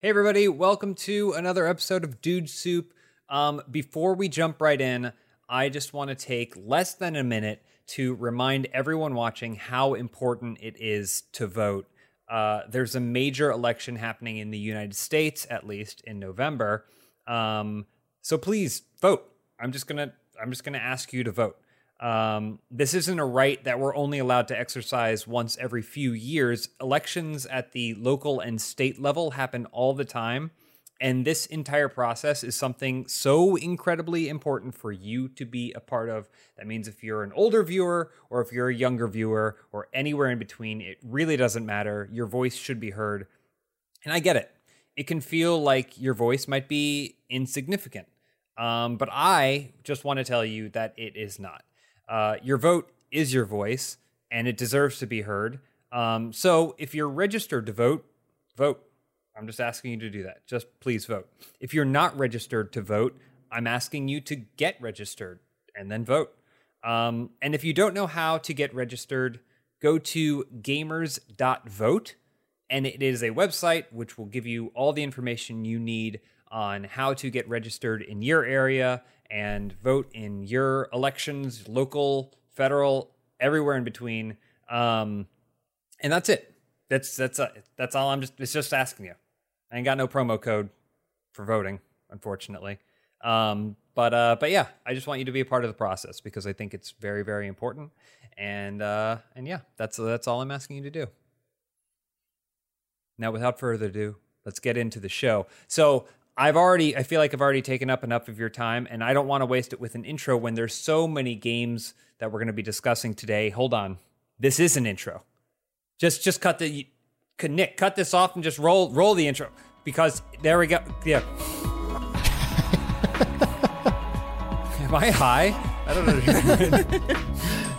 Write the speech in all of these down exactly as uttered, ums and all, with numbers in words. Hey everybody, welcome to another episode of Dude Soup. Um, before we jump right in, I just want to take less than a minute to remind everyone watching how important it is to vote. Uh, there's a major election happening in the United States, at least in November. Um, so please vote. I'm just gonna I'm just gonna ask you to vote. Um, this isn't a right that we're only allowed to exercise once every few years. Elections at the local and state level happen all the time. And this entire process is something so incredibly important for you to be a part of. That means if you're an older viewer or if you're a younger viewer or anywhere in between, it really doesn't matter. Your voice should be heard. And I get it. It can feel like your voice might be insignificant. Um, but I just want to tell you that it is not. Uh, your vote is your voice, and it deserves to be heard. Um, so if you're registered to vote, vote. I'm just asking you to do that. Just please vote. If you're not registered to vote, I'm asking you to get registered and then vote. Um, and if you don't know how to get registered, go to gamers dot vote, and it is a website which will give you all the information you need on how to get registered in your area and vote in your elections, local, federal, everywhere in between. Um, and that's it. That's that's uh, that's all I'm just, it's just asking you. I ain't got no promo code for voting, unfortunately. Um, but uh, but yeah, I just want you to be a part of the process because I think it's very, very important. And uh, and yeah, that's that's all I'm asking you to do. Now, without further ado, let's get into the show. So I've already, I feel like I've already taken up enough of your time, and I don't want to waste it with an intro when there's so many games that we're going to be discussing today. Hold on. This is an intro. Just, just cut the, Nick, cut this off and just roll, roll the intro because there we go. Yeah. Am I high? I don't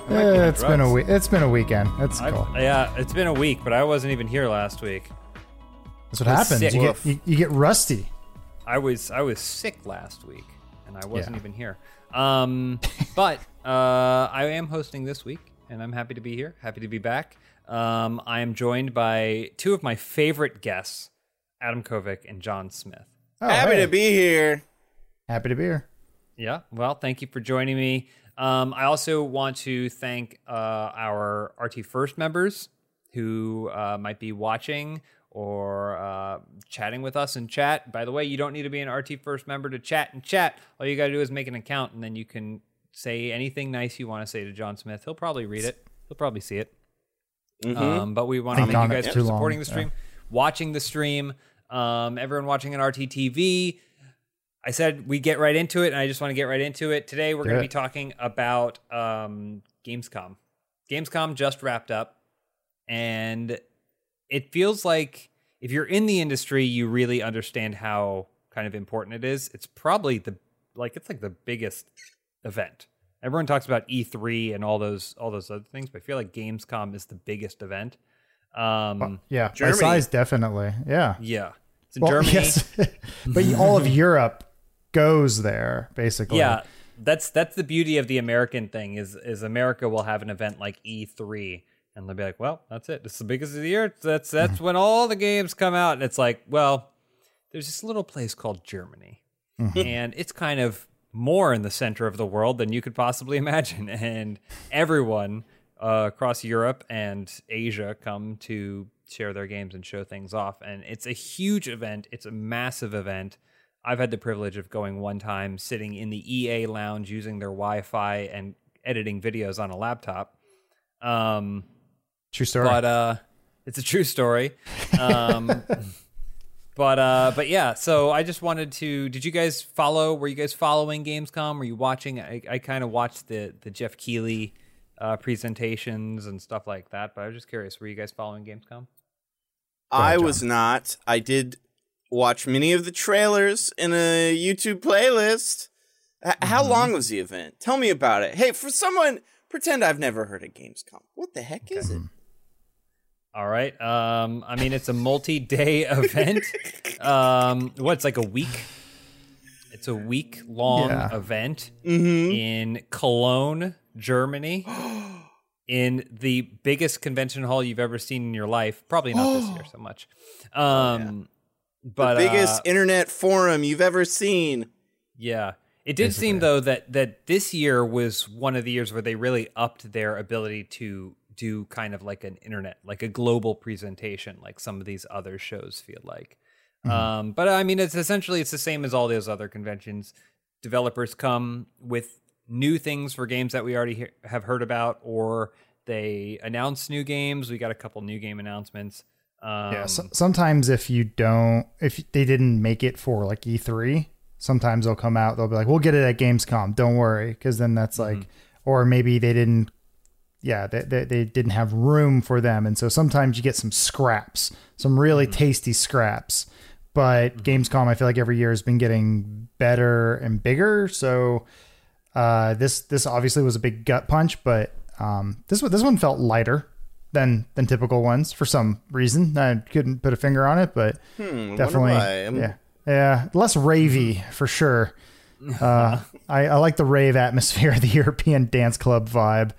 know. uh, it's been a week. It's been a weekend. That's I've, cool. Yeah. It's been a week, but I wasn't even here last week. That's what happens. You get, you, you get rusty. I was I was sick last week, and I wasn't yeah. even here. Um, but uh, I am hosting this week, and I'm happy to be here, happy to be back. Um, I am joined by two of my favorite guests, Adam Kovic and John Smith. Oh, happy hey. to be here. Happy to be here. Yeah, well, thank you for joining me. Um, I also want to thank uh, our R T First members who uh, might be watching or uh, chatting with us in chat. By the way, you don't need to be an R T First member to chat and chat. All you got to do is make an account, and then you can say anything nice you want to say to John Smith. He'll probably read it. He'll probably see it. Mm-hmm. Um, but we want to thank you guys for supporting long. the stream, yeah. watching the stream, um, everyone watching on R T T V. I said we get right into it, and I just want to get right into it. Today we're going to be talking about um, Gamescom. Gamescom just wrapped up, and it feels like if you're in the industry, you really understand how kind of important it is. It's probably the like it's like the biggest event. Everyone talks about E three and all those all those other things, but I feel like Gamescom is the biggest event. Um, well, yeah, Germany. By size, definitely. Yeah, yeah. It's in well, Germany, yes. But all of Europe goes there basically. Yeah, that's that's the beauty of the American thing is is America will have an event like E three. And they'll be like, well, that's it. It's the biggest of the year. That's that's mm-hmm. when all the games come out. And it's like, well, there's this little place called Germany. Mm-hmm. And it's kind of more in the center of the world than you could possibly imagine. And everyone uh, across Europe and Asia come to share their games and show things off. And it's a huge event. It's a massive event. I've had the privilege of going one time, sitting in the E A lounge, using their Wi-Fi and editing videos on a laptop. Um... True story. But uh, it's a true story. Um, but uh, but yeah, so I just wanted to, did you guys follow, were you guys following Gamescom? Were you watching? I, I kind of watched the, the Jeff Keighley uh, presentations and stuff like that, but I was just curious, were you guys following Gamescom? I was not. I did watch many of the trailers in a YouTube playlist. H- mm-hmm. How long was the event? Tell me about it. Hey, for someone, pretend I've never heard of Gamescom. What the heck is it? All right. Um, I mean, it's a multi-day event. Um, what, it's like a week? It's a week-long yeah. event mm-hmm. in Cologne, Germany, in the biggest convention hall you've ever seen in your life. Probably not this year so much. Um, oh, yeah. But the biggest uh, internet forum you've ever seen. Yeah. It did Basically. seem, though, that that this year was one of the years where they really upped their ability to do kind of like an internet, like a global presentation, like some of these other shows feel like. Mm-hmm. Um, but I mean, it's essentially it's the same as all those other conventions. Developers come with new things for games that we already he- have heard about, or they announce new games. We got a couple new game announcements. Um, yeah, so- sometimes if you don't, if they didn't make it for like E three, sometimes they'll come out, they'll be like, we'll get it at Gamescom, don't worry. Because then that's like, mm-hmm. or maybe they didn't, yeah, they, they, they didn't have room for them. And so sometimes you get some scraps, some really mm-hmm. tasty scraps. But mm-hmm. Gamescom, I feel like every year has been getting better and bigger. So uh, this this obviously was a big gut punch, but um, this one, this one felt lighter than than typical ones for some reason. I couldn't put a finger on it, but hmm, definitely. Yeah. Yeah, less ravey for sure. Uh, I, I like the rave atmosphere, the European dance club vibe.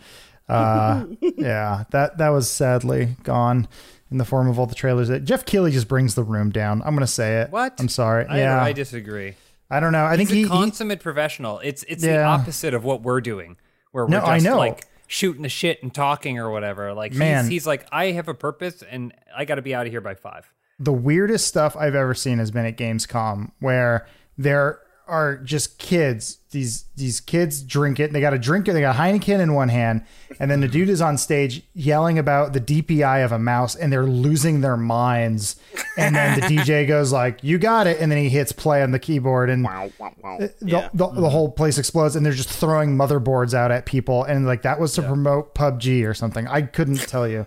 Uh, yeah, that that was sadly gone in the form of all the trailers. That Jeff Keighley just brings the room down. I'm gonna say it. What? I'm sorry. I, yeah, I disagree. I don't know. I He's think he's a consummate he, professional. It's it's yeah. the opposite of what we're doing, where we're no, just I know. like shooting the shit and talking or whatever. Like Man. he's he's like, I have a purpose and I got to be out of here by five. The weirdest stuff I've ever seen has been at Gamescom, where there are just kids. These these kids drink it. They got a drinker. They got Heineken in one hand. And then the dude is on stage yelling about the D P I of a mouse, and they're losing their minds. And then the D J goes like, you got it. And then he hits play on the keyboard, and wow, wow, wow. The, yeah. the, the whole place explodes. And they're just throwing motherboards out at people. And like that was to yeah. promote P U B G or something. I couldn't tell you.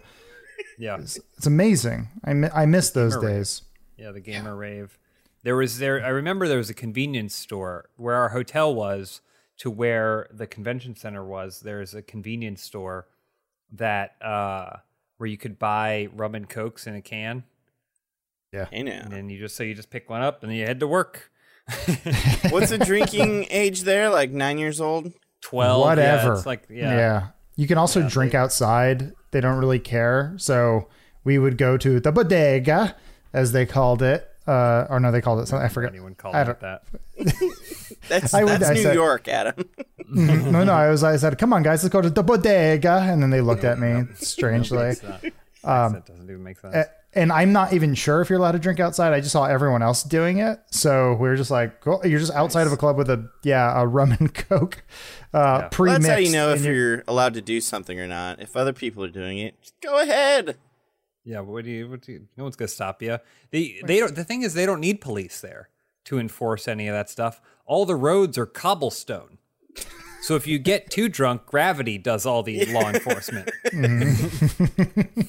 Yeah, it's, it's amazing. I mi- I miss those gamer days. Rave. Yeah, the gamer yeah. rave. There was there. I remember there was a convenience store where our hotel was to where the convention center was. There's a convenience store that uh, where you could buy rum and cokes in a can. Yeah, hey now. And then you just so you just pick one up and then you head to work. What's the drinking age there? Like nine years old, twelve, whatever. Yeah, it's like yeah, yeah. You can also yeah, drink they, outside. They don't really care. So we would go to the bodega, as they called it. Uh, or no, they called it something. I forget. Anyone called it that. that's I, that's I New said, York, Adam. no, no. I was. I said, come on, guys, let's go to the bodega. And then they looked at me strangely. Um, that doesn't even make sense. And I'm not even sure if you're allowed to drink outside. I just saw everyone else doing it. So we were just like, cool. You're just outside nice. of a club with a, yeah, a rum and Coke. Uh, yeah. Pre-mixed. Well, that's how you know if you're allowed to do something or not. If other people are doing it, just go ahead. Yeah, what do you? What do you? No one's gonna stop you. They, they don't. The thing is, they don't need police there to enforce any of that stuff. All the roads are cobblestone, so if you get too drunk, gravity does all the law enforcement. Mm-hmm.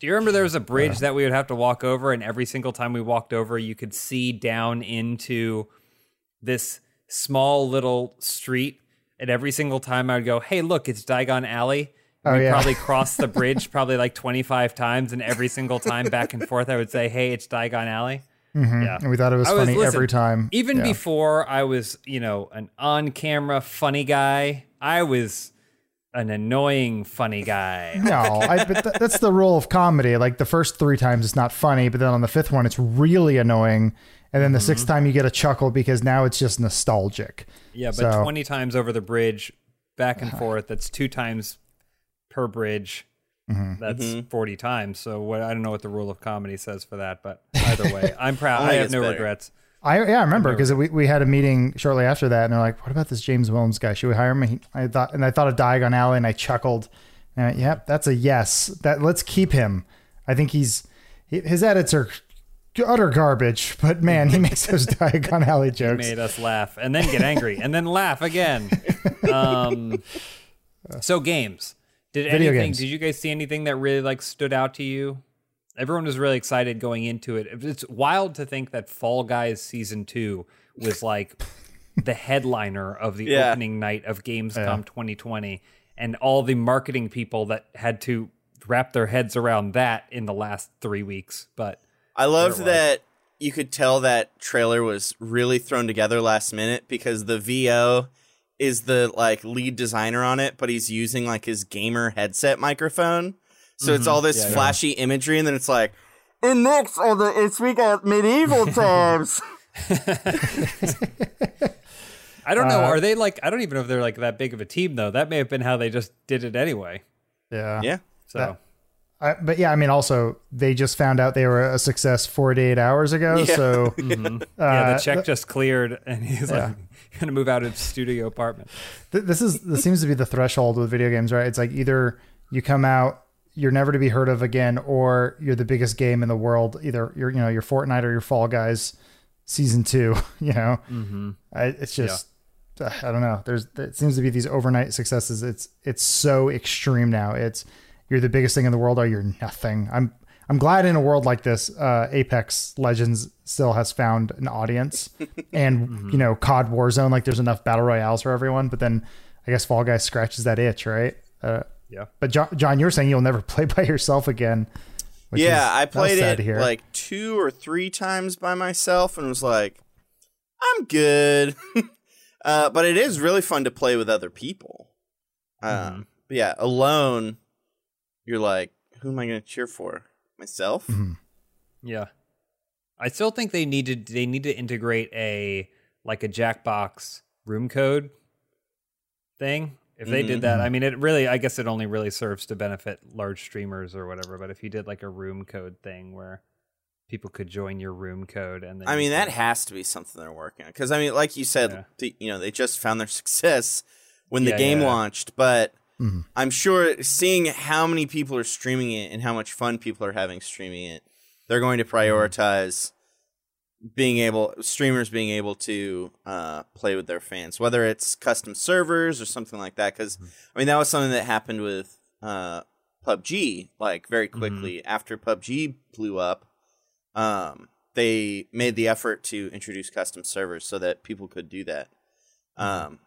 Do you remember there was a bridge that we would have to walk over, and every single time we walked over, you could see down into this small little street, and every single time I would go, hey, look, it's Diagon Alley. And oh, we yeah. probably crossed the bridge probably like twenty-five times, and every single time back and forth I would say, hey, it's Diagon Alley. Mm-hmm. Yeah. And we thought it was I funny was, listen, every time. Even yeah. before I was, you know, an on-camera funny guy, I was an annoying funny guy. No, I, but th- that's the rule of comedy. Like the first three times it's not funny, but then on the fifth one it's really annoying. And then the mm-hmm. sixth time you get a chuckle because now it's just nostalgic. Yeah, but so. twenty times over the bridge, back and forth, that's two times per bridge. Mm-hmm. That's mm-hmm. forty times. So what? I don't know what the rule of comedy says for that, but either way, I'm proud. I, I have no better. regrets. I Yeah, I remember because we, we had a meeting shortly after that, and they're like, what about this James Williams guy? Should we hire him? He, I thought, and I thought of Diagon Alley, and I chuckled. And I went, yep, that's a yes. That Let's keep him. I think he's his edits are utter garbage, but man, he makes those Diagon Alley jokes. He made us laugh and then get angry and then laugh again. Um, so games. Did Video anything? Games. Did you guys see anything that really like stood out to you? Everyone was really excited going into it. It's wild to think that Fall Guys Season two was like the headliner of the yeah. opening night of Gamescom yeah. twenty twenty, and all the marketing people that had to wrap their heads around that in the last three weeks. But I loved that you could tell that trailer was really thrown together last minute because the V O is the like lead designer on it, but he's using like his gamer headset microphone. So mm-hmm. it's all this yeah, flashy yeah. imagery, and then it's like, it makes all the E three got medieval times. I don't know. Uh, are they like, I don't even know if they're like that big of a team though. That may have been how they just did it anyway. Yeah. Yeah. So. That, I, but yeah, I mean, also they just found out they were a success forty-eight hours ago. Yeah. So mm-hmm. uh, yeah, the check th- just cleared and he's yeah. like going to move out of his studio apartment. Th- this is, this seems to be the threshold with video games, right? It's like either you come out, you're never to be heard of again, or you're the biggest game in the world. Either you're, you know, your Fortnite or your Fall Guys season two, you know, mm-hmm. I, it's just, yeah. I don't know. There's, it seems to be these overnight successes. It's, it's so extreme now. It's, you're the biggest thing in the world or you're nothing. I'm, I'm glad in a world like this, uh, Apex Legends still has found an audience and, mm-hmm. you know, C O D Warzone, like there's enough battle royales for everyone, but then I guess Fall Guys scratches that itch. Right. Uh, Yeah, but John, John, you're saying you'll never play by yourself again. Which yeah, is, I played it like two or three times by myself and was like, I'm good. uh, but it is really fun to play with other people. Um, mm-hmm. But yeah, alone, you're like, who am I going to cheer for? Myself? Mm-hmm. Yeah, I still think they needed they need to integrate a like a Jackbox room code thing. If they mm-hmm. did that, I mean, it really, I guess it only really serves to benefit large streamers or whatever. But if you did like a room code thing where people could join your room code. And then I mean, that could... has to be something they're working on. Because, I mean, like you said, yeah. the, you know, they just found their success when the yeah, game yeah. launched. But mm-hmm. I'm sure seeing how many people are streaming it and how much fun people are having streaming it, they're going to prioritize mm-hmm. being able, streamers being able to uh, play with their fans, whether it's custom servers or something like that. Because mm-hmm. I mean, that was something that happened with uh, P U B G, like very quickly mm-hmm. after P U B G blew up. Um, they made the effort to introduce custom servers so that people could do that. Mm-hmm. Um,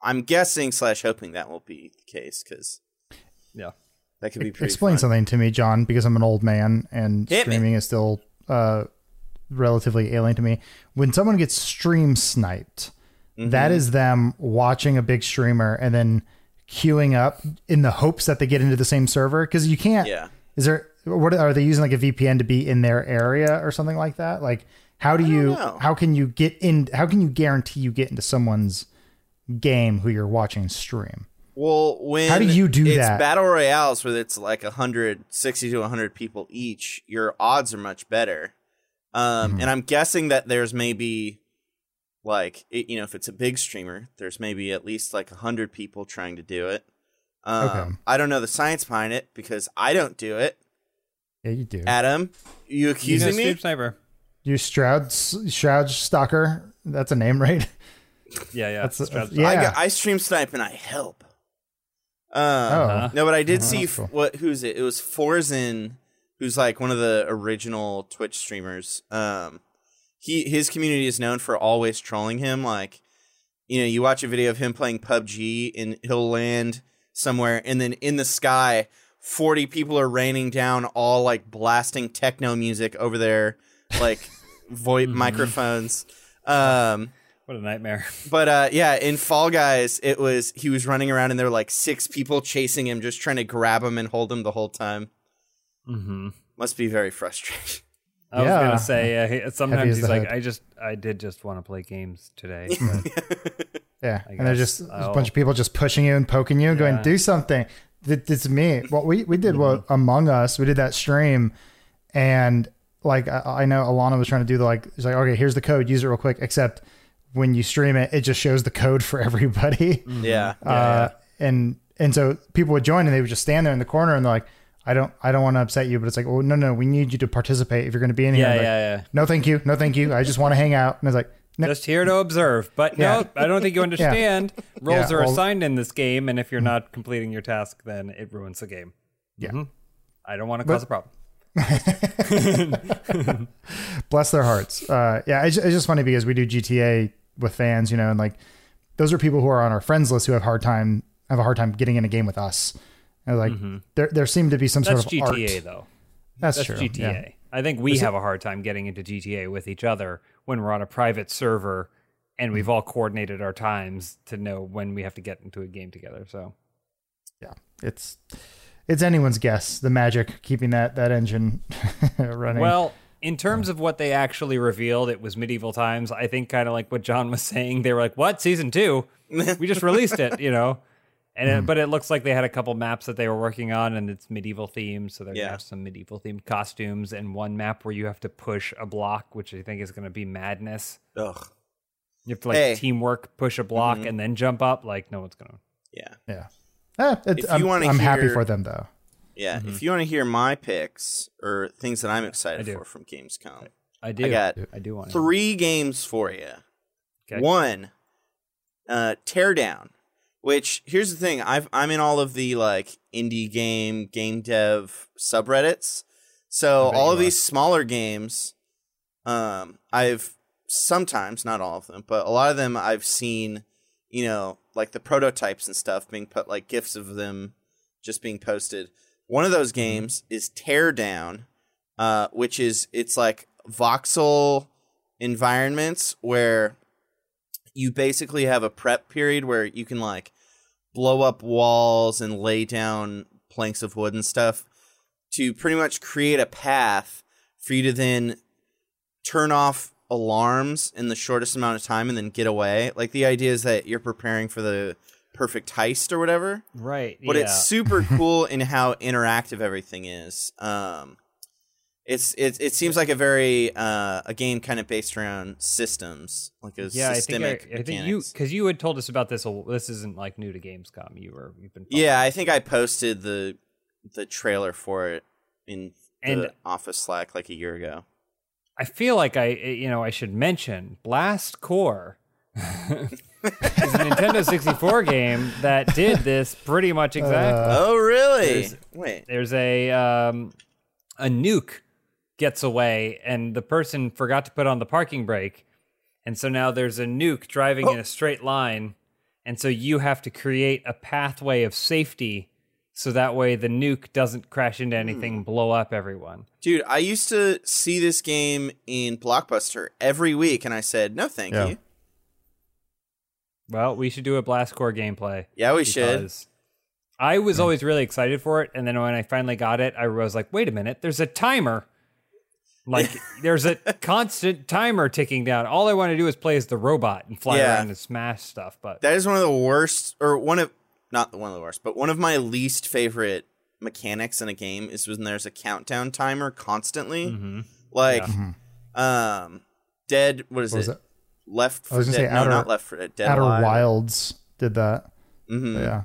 I'm guessing slash hoping that will be the case because yeah, that could be pretty. Explain fun. Something to me, John, because I'm an old man and Hit streaming me. Is still. Uh, relatively alien to me. When someone gets stream sniped, mm-hmm. that is them watching a big streamer and then queuing up in the hopes that they get into the same server. Cause you can't, yeah. is there, what are they using like a V P N to be in their area or something like that? Like how do you, know. how can you get in, how can you guarantee you get into someone's game who you're watching stream? Well, when how do you do it's that? Battle royales where it's like one hundred sixty to one hundred people each, your odds are much better. Um, mm-hmm. And I'm guessing that there's maybe like, it, you know, if it's a big streamer, there's maybe at least like a hundred people trying to do it. Um, okay. I don't know the science behind it because I don't do it. Yeah, you do. Adam, you accusing you know, me? Sniper. You Stroud, Stroud Stalker. That's a name, right? Yeah. Yeah. That's, Stroud, yeah. I, I stream snipe and I help. Um, oh. No, but I did oh, see cool. what, who's it? It was Forzin. Who's like one of the original Twitch streamers. Um, he his community is known for always trolling him. Like, you know, you watch a video of him playing P U B G and he'll land somewhere, and then in the sky, forty people are raining down, all like blasting techno music over their like VoIP microphones. Um, what a nightmare! But uh, yeah, in Fall Guys, it was he was running around, and there were like six people chasing him, just trying to grab him and hold him the whole time. Mm-hmm. Must be very frustrating. I yeah. was gonna say uh, sometimes he's like, hood. I just, I did just want to play games today. But yeah, and there's just I'll... a bunch of people just pushing you and poking you, and yeah. going, do something. It's me. What well, we we did mm-hmm. what Among Us. We did that stream, and like I, I know Alana was trying to do the like, she's like, okay, here's the code, use it real quick. Except when you stream it, it just shows the code for everybody. Yeah, uh, yeah, yeah. and and so people would join, and they would just stand there in the corner, and they're like. I don't I don't want to upset you, but it's like, oh, no, no, we need you to participate if you're going to be in here. Yeah, like, yeah, yeah. No, thank you. No, thank you. I just want to hang out. And it's like, no. Just here to observe. But yeah. no, I don't think you understand. yeah. Roles yeah, are well, assigned in this game. And if you're not completing your task, then it ruins the game. Yeah. Mm-hmm. I don't want to cause but, a problem. Bless their hearts. Uh, yeah, it's, it's just funny because we do G T A with fans, you know, and like those are people who are on our friends list who have hard time have a hard time getting in a game with us. Like mm-hmm. there, there seemed to be some That's sort of G T A art. Though. That's, That's true. G T A. Yeah. I think we There's have a hard time getting into G T A with each other when we're on a private server and we've all coordinated our times to know when we have to get into a game together. So, yeah, it's it's anyone's guess, the magic, keeping that, that engine running. Well, in terms of what they actually revealed, it was medieval times. I think kind of like what John was saying, they were like, what? Season two? We just released it, you know? And it, but it looks like they had a couple maps that they were working on, and it's medieval themed, so they're yeah. going to have some medieval-themed costumes, and one map where you have to push a block, which I think is going to be madness. Ugh. You have to, like, hey. teamwork, push a block, mm-hmm. and then jump up. Like, no one's going to. Yeah. Yeah. Eh, it's, if you I'm, I'm hear, happy for them, though. Yeah. Mm-hmm. If you want to hear my picks, or things that I'm excited for from Gamescom. I, I do. I got I do want three games for you. Okay. One, uh, Teardown. Which, here's the thing, I've, I'm in all of the, like, indie game, game dev subreddits, so all of these smaller games, um, I've sometimes, not all of them, but a lot of them I've seen, you know, like, the prototypes and stuff being put, like, GIFs of them just being posted. One of those games is Teardown, uh, which is, it's, like, voxel environments where you basically have a prep period where you can, like, blow up walls and lay down planks of wood and stuff to pretty much create a path for you to then turn off alarms in the shortest amount of time and then get away. Like, the idea is that you're preparing for the perfect heist or whatever. Right. But yeah. It's super cool in how interactive everything is. Um, It's it, it seems like a very uh, a game kind of based around systems, like a yeah, systemic. I think, I, I think you because you had told us about this. This isn't like new to Gamescom. You were you've been yeah. I think I posted the the trailer for it in and the office Slack like a year ago. I feel like I you know I should mention Blast Corps. It's a Nintendo sixty-four game that did this pretty much exactly. Uh, oh really? There's, Wait, there's a um, a nuke. Gets away, and the person forgot to put on the parking brake, and so now there's a nuke driving oh. in a straight line, and so you have to create a pathway of safety so that way the nuke doesn't crash into anything, hmm. blow up everyone. Dude, I used to see this game in Blockbuster every week, and I said, no thank yeah. you. Well, we should do a Blast Corps gameplay. Yeah, we should. I was always really excited for it, and then when I finally got it, I was like, wait a minute, there's a timer. Like, there's a constant timer ticking down. All I want to do is play as the robot and fly yeah. around and smash stuff. But that is one of the worst, or one of, not one of the worst, but one of my least favorite mechanics in a game is when there's a countdown timer constantly. Mm-hmm. Like, yeah. mm-hmm. um, Dead, what is what it? it? Left for I was gonna Dead, say no, Outer, not Left for Dead. Dead Outer Wild. Wilds did that. Mm-hmm. Yeah.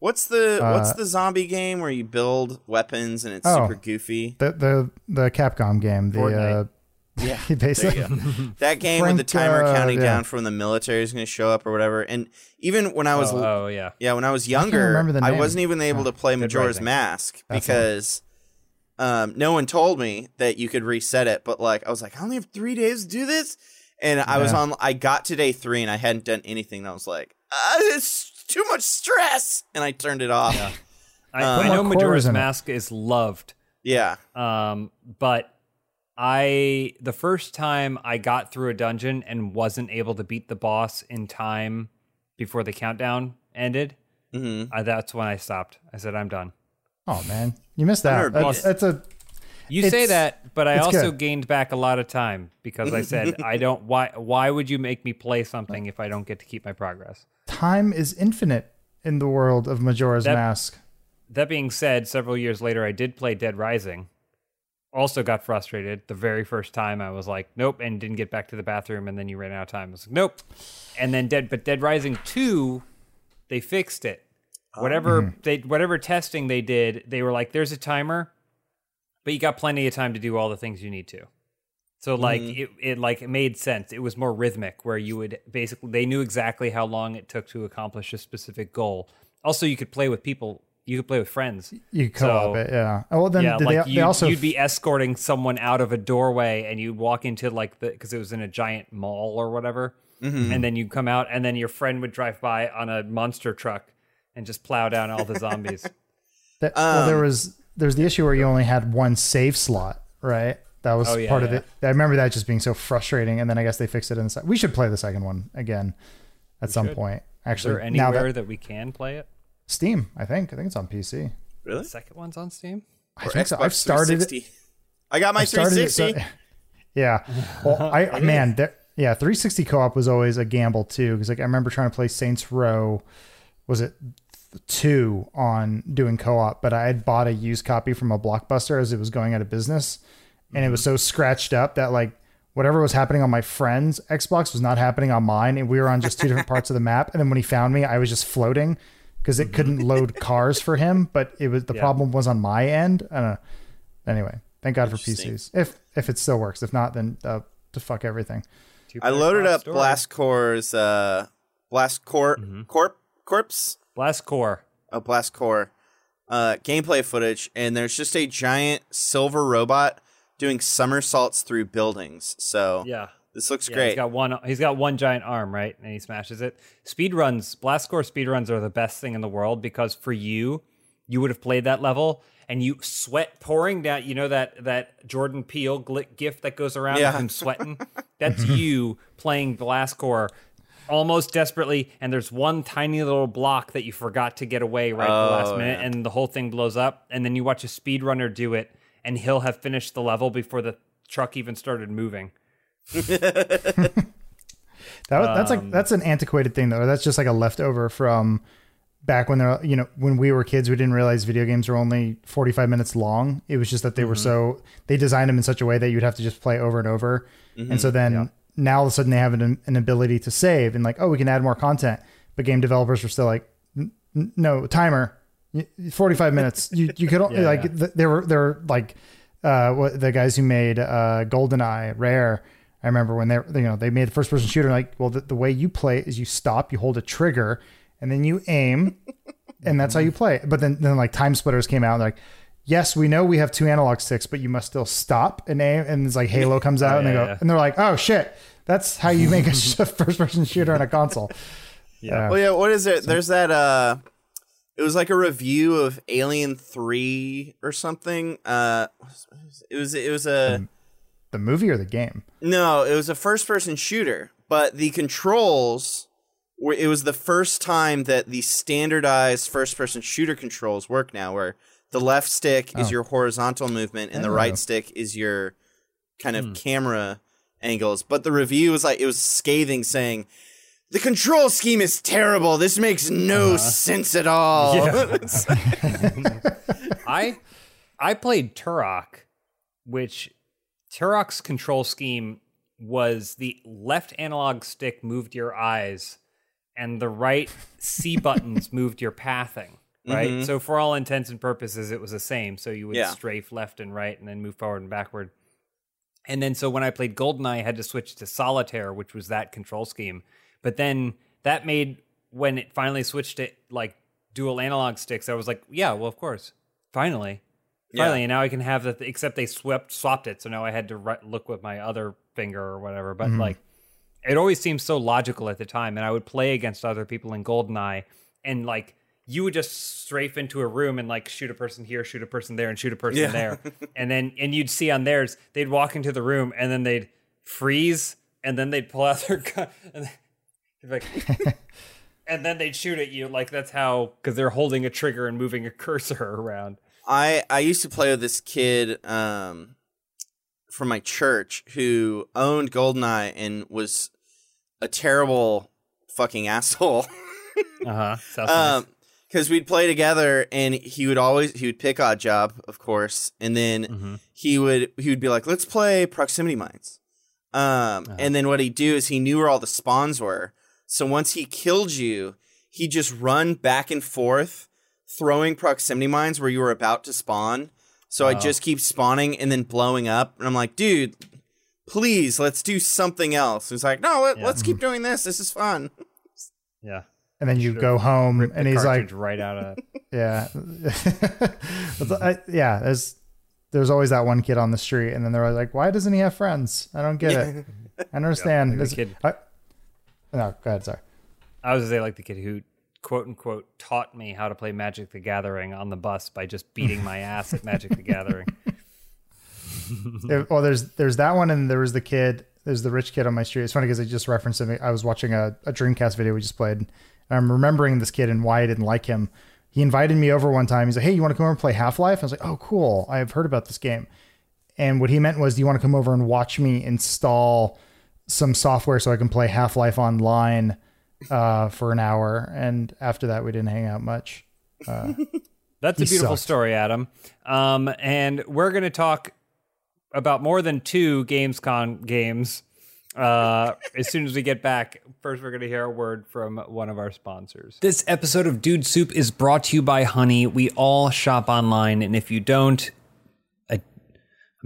What's the uh, what's the zombie game where you build weapons and it's oh, super goofy? The the the Capcom game, the uh, yeah, basically that game Frank, with the timer uh, counting yeah. down from the military is going to show up or whatever. And even when I was oh, oh yeah yeah when I was younger, I, I wasn't even able yeah. to play Majora's Mask That's because um, no one told me that you could reset it. But like I was like, I only have three days to do this, and I yeah. was on. I got to day three and I hadn't done anything. And I was like, ah, this. Too much stress, and I turned it off. Yeah. I, um, I know Majora's Mask is loved. Yeah. Um, but I the first time I got through a dungeon and wasn't able to beat the boss in time before the countdown ended, mm-hmm. I, that's when I stopped. I said, "I'm done." Oh man, you missed that. That's, that's a. You say that, but I also good. gained back a lot of time because I said, "I don't. Why? Why would you make me play something if I don't get to keep my progress?" Time is infinite in the world of Majora's that, Mask. That being said, several years later, I did play Dead Rising. Also got frustrated the very first time. I was like, nope, and didn't get back to the bathroom, and then you ran out of time. I was like, nope. And then Dead, but Dead Rising two, they fixed it. Whatever mm-hmm. they, whatever testing they did, they were like, there's a timer, but you got plenty of time to do all the things you need to. So like mm-hmm. it, it like it made sense. It was more rhythmic where you would basically they knew exactly how long it took to accomplish a specific goal. Also, you could play with people. You could play with friends. You co-op so, it, yeah. Oh, well, then yeah, like they, you, they also you'd be escorting someone out of a doorway, and you walk into like the because it was in a giant mall or whatever, mm-hmm. and then you come out, and then your friend would drive by on a monster truck and just plow down all the zombies. That, um, well, there was there's the issue where you only had one save slot, right? That was oh, yeah, part yeah. of it. I remember that just being so frustrating, and then I guess they fixed it. In the se- we should play the second one again at we some should. point. Actually, is there anywhere now that, that we can play it? Steam, I think. I think it's on P C. Really? The second one's on Steam? I think so. I've started it. I got my three sixty. Yeah. Well, I man, that, yeah, three sixty co-op was always a gamble too, because like I remember trying to play Saints Row, was it two on doing co-op, but I had bought a used copy from a Blockbuster as it was going out of business, and it was so scratched up that like whatever was happening on my friend's Xbox was not happening on mine, and we were on just two different parts of the map. And then when he found me, I was just floating because it couldn't load cars for him, but it was the yeah. problem was on my end. I don't know. Anyway, thank God for P Cs. If if it still works, if not, then uh, to fuck everything. I loaded up story. Blast Corps, uh, Blast Corps, mm-hmm. Corp, Corpse. Blast Corps. Oh, Blast Corps. Uh, gameplay footage, and there's just a giant silver robot doing somersaults through buildings. So yeah, this looks yeah, great. He's got one. He's got one giant arm, right? And he smashes it. Speedruns, Blast Corps speedruns are the best thing in the world, because for you, you would have played that level and you sweat pouring down. You know that that Jordan Peele gif that goes around yeah. with him sweating. That's you playing Blast Corps. Almost desperately, and there's one tiny little block that you forgot to get away right oh, at the last minute, yeah. and the whole thing blows up, and then you watch a speedrunner do it, and he'll have finished the level before the truck even started moving. that, that's um, like that's an antiquated thing, though. That's just like a leftover from back when they're, you know, when we were kids, we didn't realize video games were only forty-five minutes long. It was just that they mm-hmm. were so they designed them in such a way that you'd have to just play over and over, mm-hmm. and so then. Yeah. Now all of a sudden they have an, an ability to save and like, oh, we can add more content. But game developers are still like, n- n- no timer, forty-five minutes. You you could yeah, like yeah. Th- they were they're like uh, what, the guys who made uh, GoldenEye, Rare. I remember when they you know they made the first person shooter. Like, well, the, the way you play is you stop, you hold a trigger, and then you aim, and that's how you play. But then then like time splitters came out. And like, yes, we know we have two analog sticks, but you must still stop and aim. And it's like Halo comes out, oh, and they yeah, go, yeah. and they're like, oh shit. That's how you make a first-person shooter on a console. Yeah. Uh, well, yeah. What is it? So. There's that. Uh, it was like a review of Alien three or something. Uh, it was. It was a. The, the movie or the game? No, it was a first-person shooter, but the controls were. It was the first time that the standardized first-person shooter controls work now, where the left stick oh. is your horizontal movement and the right know. stick is your kind of hmm. camera angles, but the review was like, it was scathing, saying the control scheme is terrible, this makes no uh, sense at all. Yeah. I I played Turok, which Turok's control scheme was the left analog stick moved your eyes and the right C buttons moved your pathing, right? Mm-hmm. So for all intents and purposes it was the same, so you would yeah. strafe left and right and then move forward and backward. And then so when I played GoldenEye, I had to switch to Solitaire, which was that control scheme. But then that made, when it finally switched to like dual analog sticks, I was like, yeah, well, of course. Finally. Finally. Yeah. And now I can have that, except they swept, swapped it. So now I had to re- look with my other finger or whatever. But mm-hmm. like, it always seemed so logical at the time. And I would play against other people in GoldenEye, and like, you would just strafe into a room and like shoot a person here, shoot a person there, and shoot a person yeah. there. And then, and you'd see on theirs, they'd walk into the room and then they'd freeze and then they'd pull out their gun and, like, and then they'd shoot at you. Like, that's how, because they're holding a trigger and moving a cursor around. I, I used to play with this kid um, from my church who owned GoldenEye and was a terrible fucking asshole. uh huh. Um, Because we'd play together, and he would always he would pick Odd Job, of course, and then mm-hmm. he would he would be like, "Let's play Proximity Mines," um, uh-huh. and then what he'd do is he knew where all the spawns were. So once he killed you, he'd just run back and forth, throwing Proximity Mines where you were about to spawn. So oh. I'd just keep spawning and then blowing up, and I'm like, "Dude, please, let's do something else." He's like, "No, let, yeah. let's keep doing this. This is fun." Yeah. And then you go home, and he's like, "Right out of yeah, I, yeah." There's there's always that one kid on the street, and then they're like, "Why doesn't he have friends? I don't get it. I don't understand." Yeah, like kid. I, no, go ahead. Sorry, I was gonna say like the kid who quote unquote taught me how to play Magic the Gathering on the bus by just beating my ass at Magic the Gathering. Well, there's there's that one, and there was the kid. There's the rich kid on my street. It's funny because they just referenced him. I was watching a, a Dreamcast video we just played. And I'm remembering this kid and why I didn't like him. He invited me over one time. He's like, hey, you want to come over and play Half-Life? I was like, oh, cool. I've heard about this game. And what he meant was, do you want to come over and watch me install some software so I can play Half-Life online uh, for an hour? And after that, we didn't hang out much. Uh, That's a beautiful sucked. story, Adam. Um, and we're going to talk about more than two Gamescom games uh, as soon as we get back. First, we're going to hear a word from one of our sponsors. This episode of Dude Soup is brought to you by Honey. We all shop online, and if you don't, I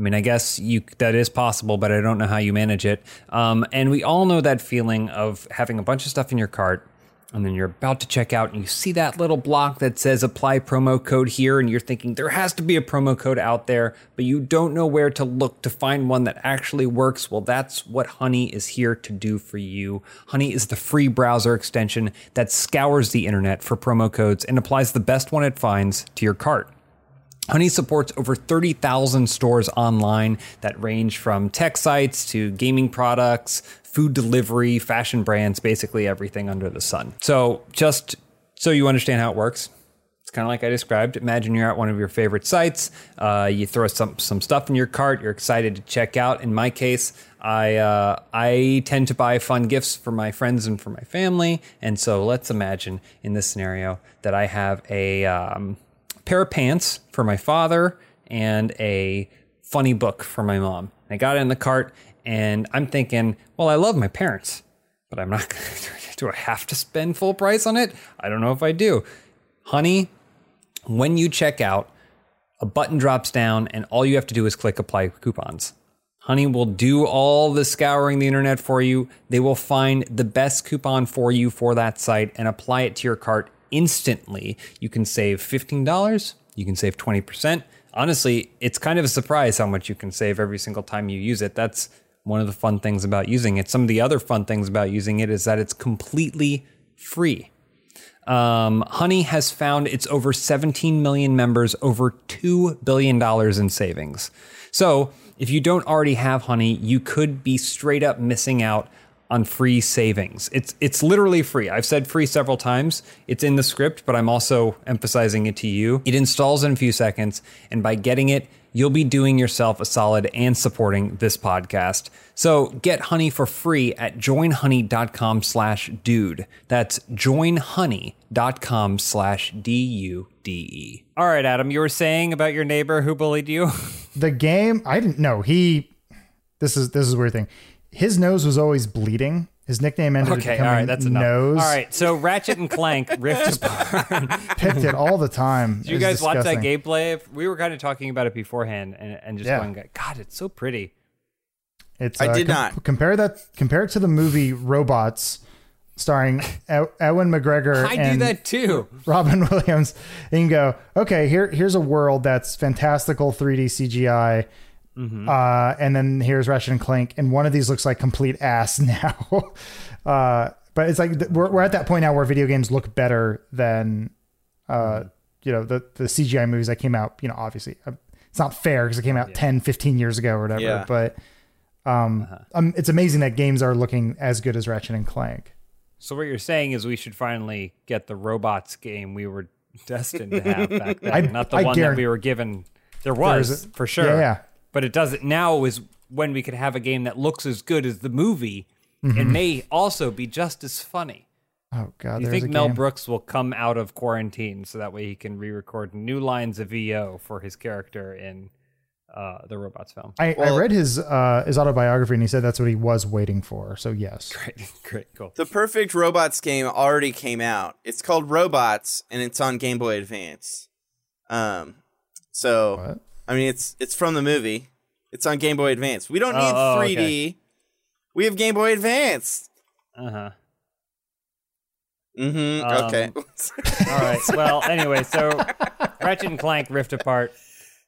mean, I guess you that is possible, but I don't know how you manage it. Um, and we all know that feeling of having a bunch of stuff in your cart, and then you're about to check out, and you see that little block that says apply promo code here, and you're thinking there has to be a promo code out there, but you don't know where to look to find one that actually works. Well, that's what Honey is here to do for you. Honey is the free browser extension that scours the internet for promo codes and applies the best one it finds to your cart. Honey supports over thirty thousand stores online that range from tech sites to gaming products, food delivery, fashion brands, basically everything under the sun. So just so you understand how it works, it's kind of like I described. Imagine you're at one of your favorite sites. Uh, you throw some some stuff in your cart. You're excited to check out. In my case, I uh, I tend to buy fun gifts for my friends and for my family. And so let's imagine in this scenario that I have a... Um, pair of pants for my father and a funny book for my mom. I got it in the cart and I'm thinking, well, I love my parents, but I'm not going to, do I have to spend full price on it? I don't know if I do. Honey, when you check out, a button drops down and all you have to do is click apply coupons. Honey will do all the scouring the internet for you. They will find the best coupon for you for that site and apply it to your cart instantly. You can save fifteen dollars. You can save twenty percent. Honestly, it's kind of a surprise how much you can save every single time you use it. That's one of the fun things about using it. Some of the other fun things about using it is that it's completely free. Um, Honey has found its over seventeen million members, over two billion dollars in savings. So if you don't already have Honey, you could be straight up missing out on free savings. It's it's literally free. I've said free several times. It's in the script, but I'm also emphasizing it to you. It installs in a few seconds, and by getting it, you'll be doing yourself a solid and supporting this podcast. So get Honey for free at joinhoney.com slash dude. That's joinhoney.com slash D U D E. All right, Adam, you were saying about your neighbor who bullied you? The game? I didn't know. He, this is, this is a weird thing. His nose was always bleeding. His nickname ended okay, up becoming all right, that's enough. Nose. All right, so Ratchet and Clank ripped apart. Picked it all the time. Did you guys watch that gameplay? We were kind of talking about it beforehand and, and just yeah. going, God, it's so pretty. It's, I uh, did com- not. Compare that. Compare it to the movie Robots starring Ewan McGregor I and do that too. Robin Williams. And you can go, okay, here, here's a world that's fantastical three D C G I. Mm-hmm. Uh, and then here's Ratchet and Clank, and one of these looks like complete ass now. uh, but it's like th- we're we're at that point now where video games look better than, uh, you know, the the C G I movies that came out. You know, obviously uh, it's not fair because it came out yeah. ten, fifteen years ago or whatever. Yeah. But um, uh-huh. um, it's amazing that games are looking as good as Ratchet and Clank. So what you're saying is we should finally get the Robots game we were destined to have back then, I, not the I one that we were given. There was a, for sure. Yeah. yeah. But it doesn't now is when we could have a game that looks as good as the movie mm-hmm. and may also be just as funny. Oh, God. You think a Mel game. Brooks will come out of quarantine so that way he can re-record new lines of V O for his character in uh, the Robots film? I, well, I read his uh, his autobiography, and he said that's what he was waiting for. So, yes. Great, great, cool. The perfect Robots game already came out. It's called Robots, and it's on Game Boy Advance. Um, So... What? I mean, it's it's from the movie. It's on Game Boy Advance. We don't need oh, three D. Okay. We have Game Boy Advance. Uh-huh. Mm-hmm. Um, okay. All right. Well, anyway, so Ratchet and Clank Rift Apart.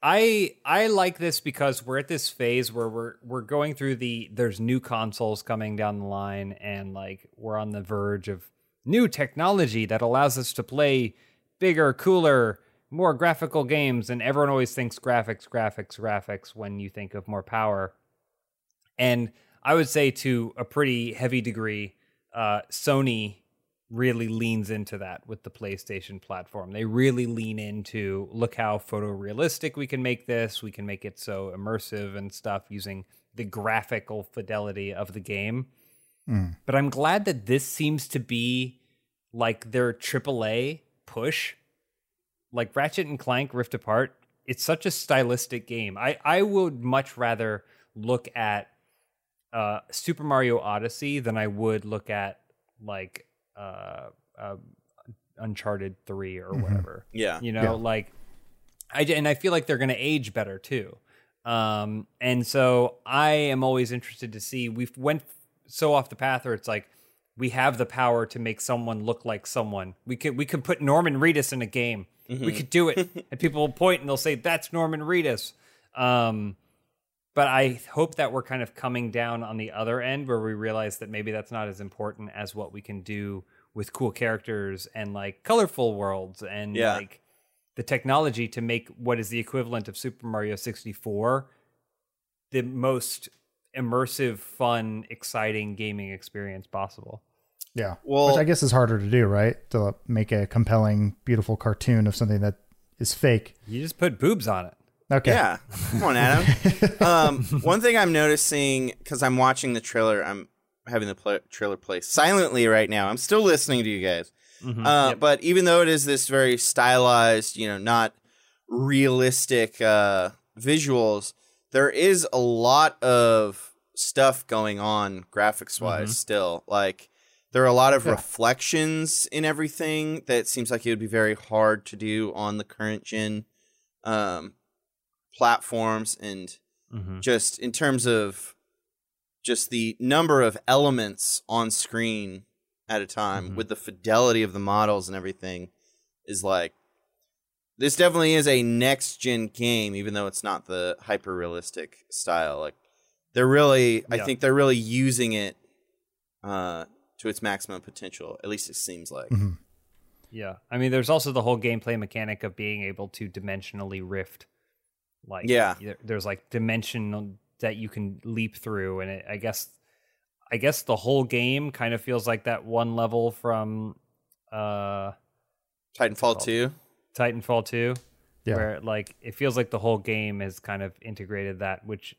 I I like this because we're at this phase where we're we're going through the there's new consoles coming down the line, and like we're on the verge of new technology that allows us to play bigger, cooler, more graphical games, and everyone always thinks graphics, graphics, graphics when you think of more power. And I would say to a pretty heavy degree, uh, Sony really leans into that with the PlayStation platform. They really lean into, look how photorealistic we can make this. We can make it so immersive and stuff using the graphical fidelity of the game. Mm. But I'm glad that this seems to be like their triple A push. Like Ratchet and Clank Rift Apart, it's such a stylistic game. I, I would much rather look at uh, Super Mario Odyssey than I would look at like uh, uh, Uncharted three or mm-hmm. whatever. Yeah. You know, yeah. like, I, and I feel like they're going to age better too. Um, and so I am always interested to see, we've went so off the path where it's like, we have the power to make someone look like someone. We could we could put Norman Reedus in a game. Mm-hmm. We could do it. And people will point and they'll say, that's Norman Reedus. Um, but I hope that we're kind of coming down on the other end where we realize that maybe that's not as important as what we can do with cool characters and like colorful worlds and yeah. like the technology to make what is the equivalent of Super Mario sixty-four the most immersive, fun, exciting gaming experience possible. Yeah, well, which I guess is harder to do, right? To make a compelling, beautiful cartoon of something that is fake. You just put boobs on it. Okay. Yeah. Come on, Adam. um, one thing I'm noticing, because I'm watching the trailer, I'm having the pl- trailer play silently right now. I'm still listening to you guys. Mm-hmm. Uh, yep. But even though it is this very stylized, you know, not realistic uh, visuals, there is a lot of stuff going on graphics-wise mm-hmm. still. Like, there are a lot of yeah. reflections in everything that seems like it would be very hard to do on the current-gen um, platforms. And mm-hmm. just in terms of just the number of elements on screen at a time mm-hmm. with the fidelity of the models and everything is like, this definitely is a next-gen game, even though it's not the hyper-realistic style. Like, they're really, yeah. I think they're really using it uh, to its maximum potential. At least it seems like. Mm-hmm. Yeah, I mean, there's also the whole gameplay mechanic of being able to dimensionally rift. Like, yeah, there's like dimension that you can leap through, and it, I guess, I guess the whole game kind of feels like that one level from uh, Titanfall two. Titanfall two, yeah. where like it feels like the whole game has kind of integrated that, which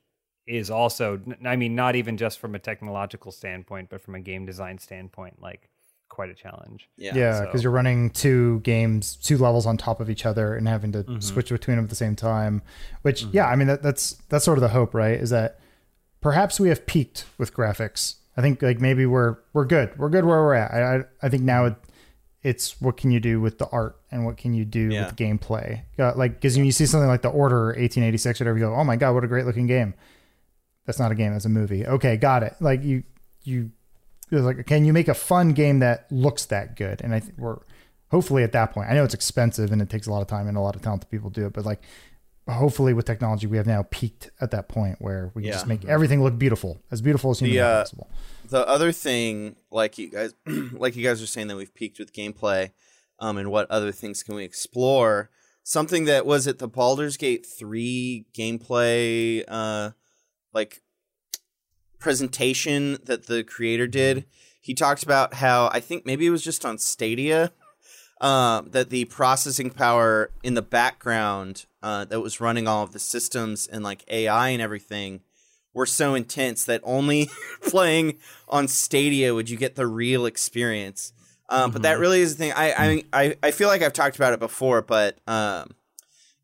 is also, I mean, not even just from a technological standpoint, but from a game design standpoint, like quite a challenge. Yeah, yeah, because so. You're running two games, two levels on top of each other, and having to mm-hmm. switch between them at the same time. Which, mm-hmm. yeah, I mean, that, that's that's sort of the hope, right? Is that perhaps we have peaked with graphics. I think like maybe we're we're good, we're good where we're at. I I, I think now. It, It's what can you do with the art and what can you do yeah. with the gameplay? Uh, like, because when you see something like The Order eighteen eighty-six or whatever, you go, oh my God, what a great looking game. That's not a game, that's a movie. Okay, got it. Like, you, you, it was like, can you make a fun game that looks that good? And I think we're hopefully at that point. I know it's expensive and it takes a lot of time and a lot of talented people do it, but like, hopefully with technology, we have now peaked at that point where we can yeah. just make everything look beautiful, as beautiful as humanly uh, possible. The other thing, like you guys, like you guys are saying that we've peaked with gameplay, um, and what other things can we explore? Something that was at the Baldur's Gate three gameplay, uh, like presentation that the creator did. He talked about how, I think maybe it was just on Stadia, uh, that the processing power in the background uh, that was running all of the systems and like A I and everything were so intense that only playing on Stadia would you get the real experience. Um, mm-hmm. But that really is the thing. I, I I feel like I've talked about it before, but um,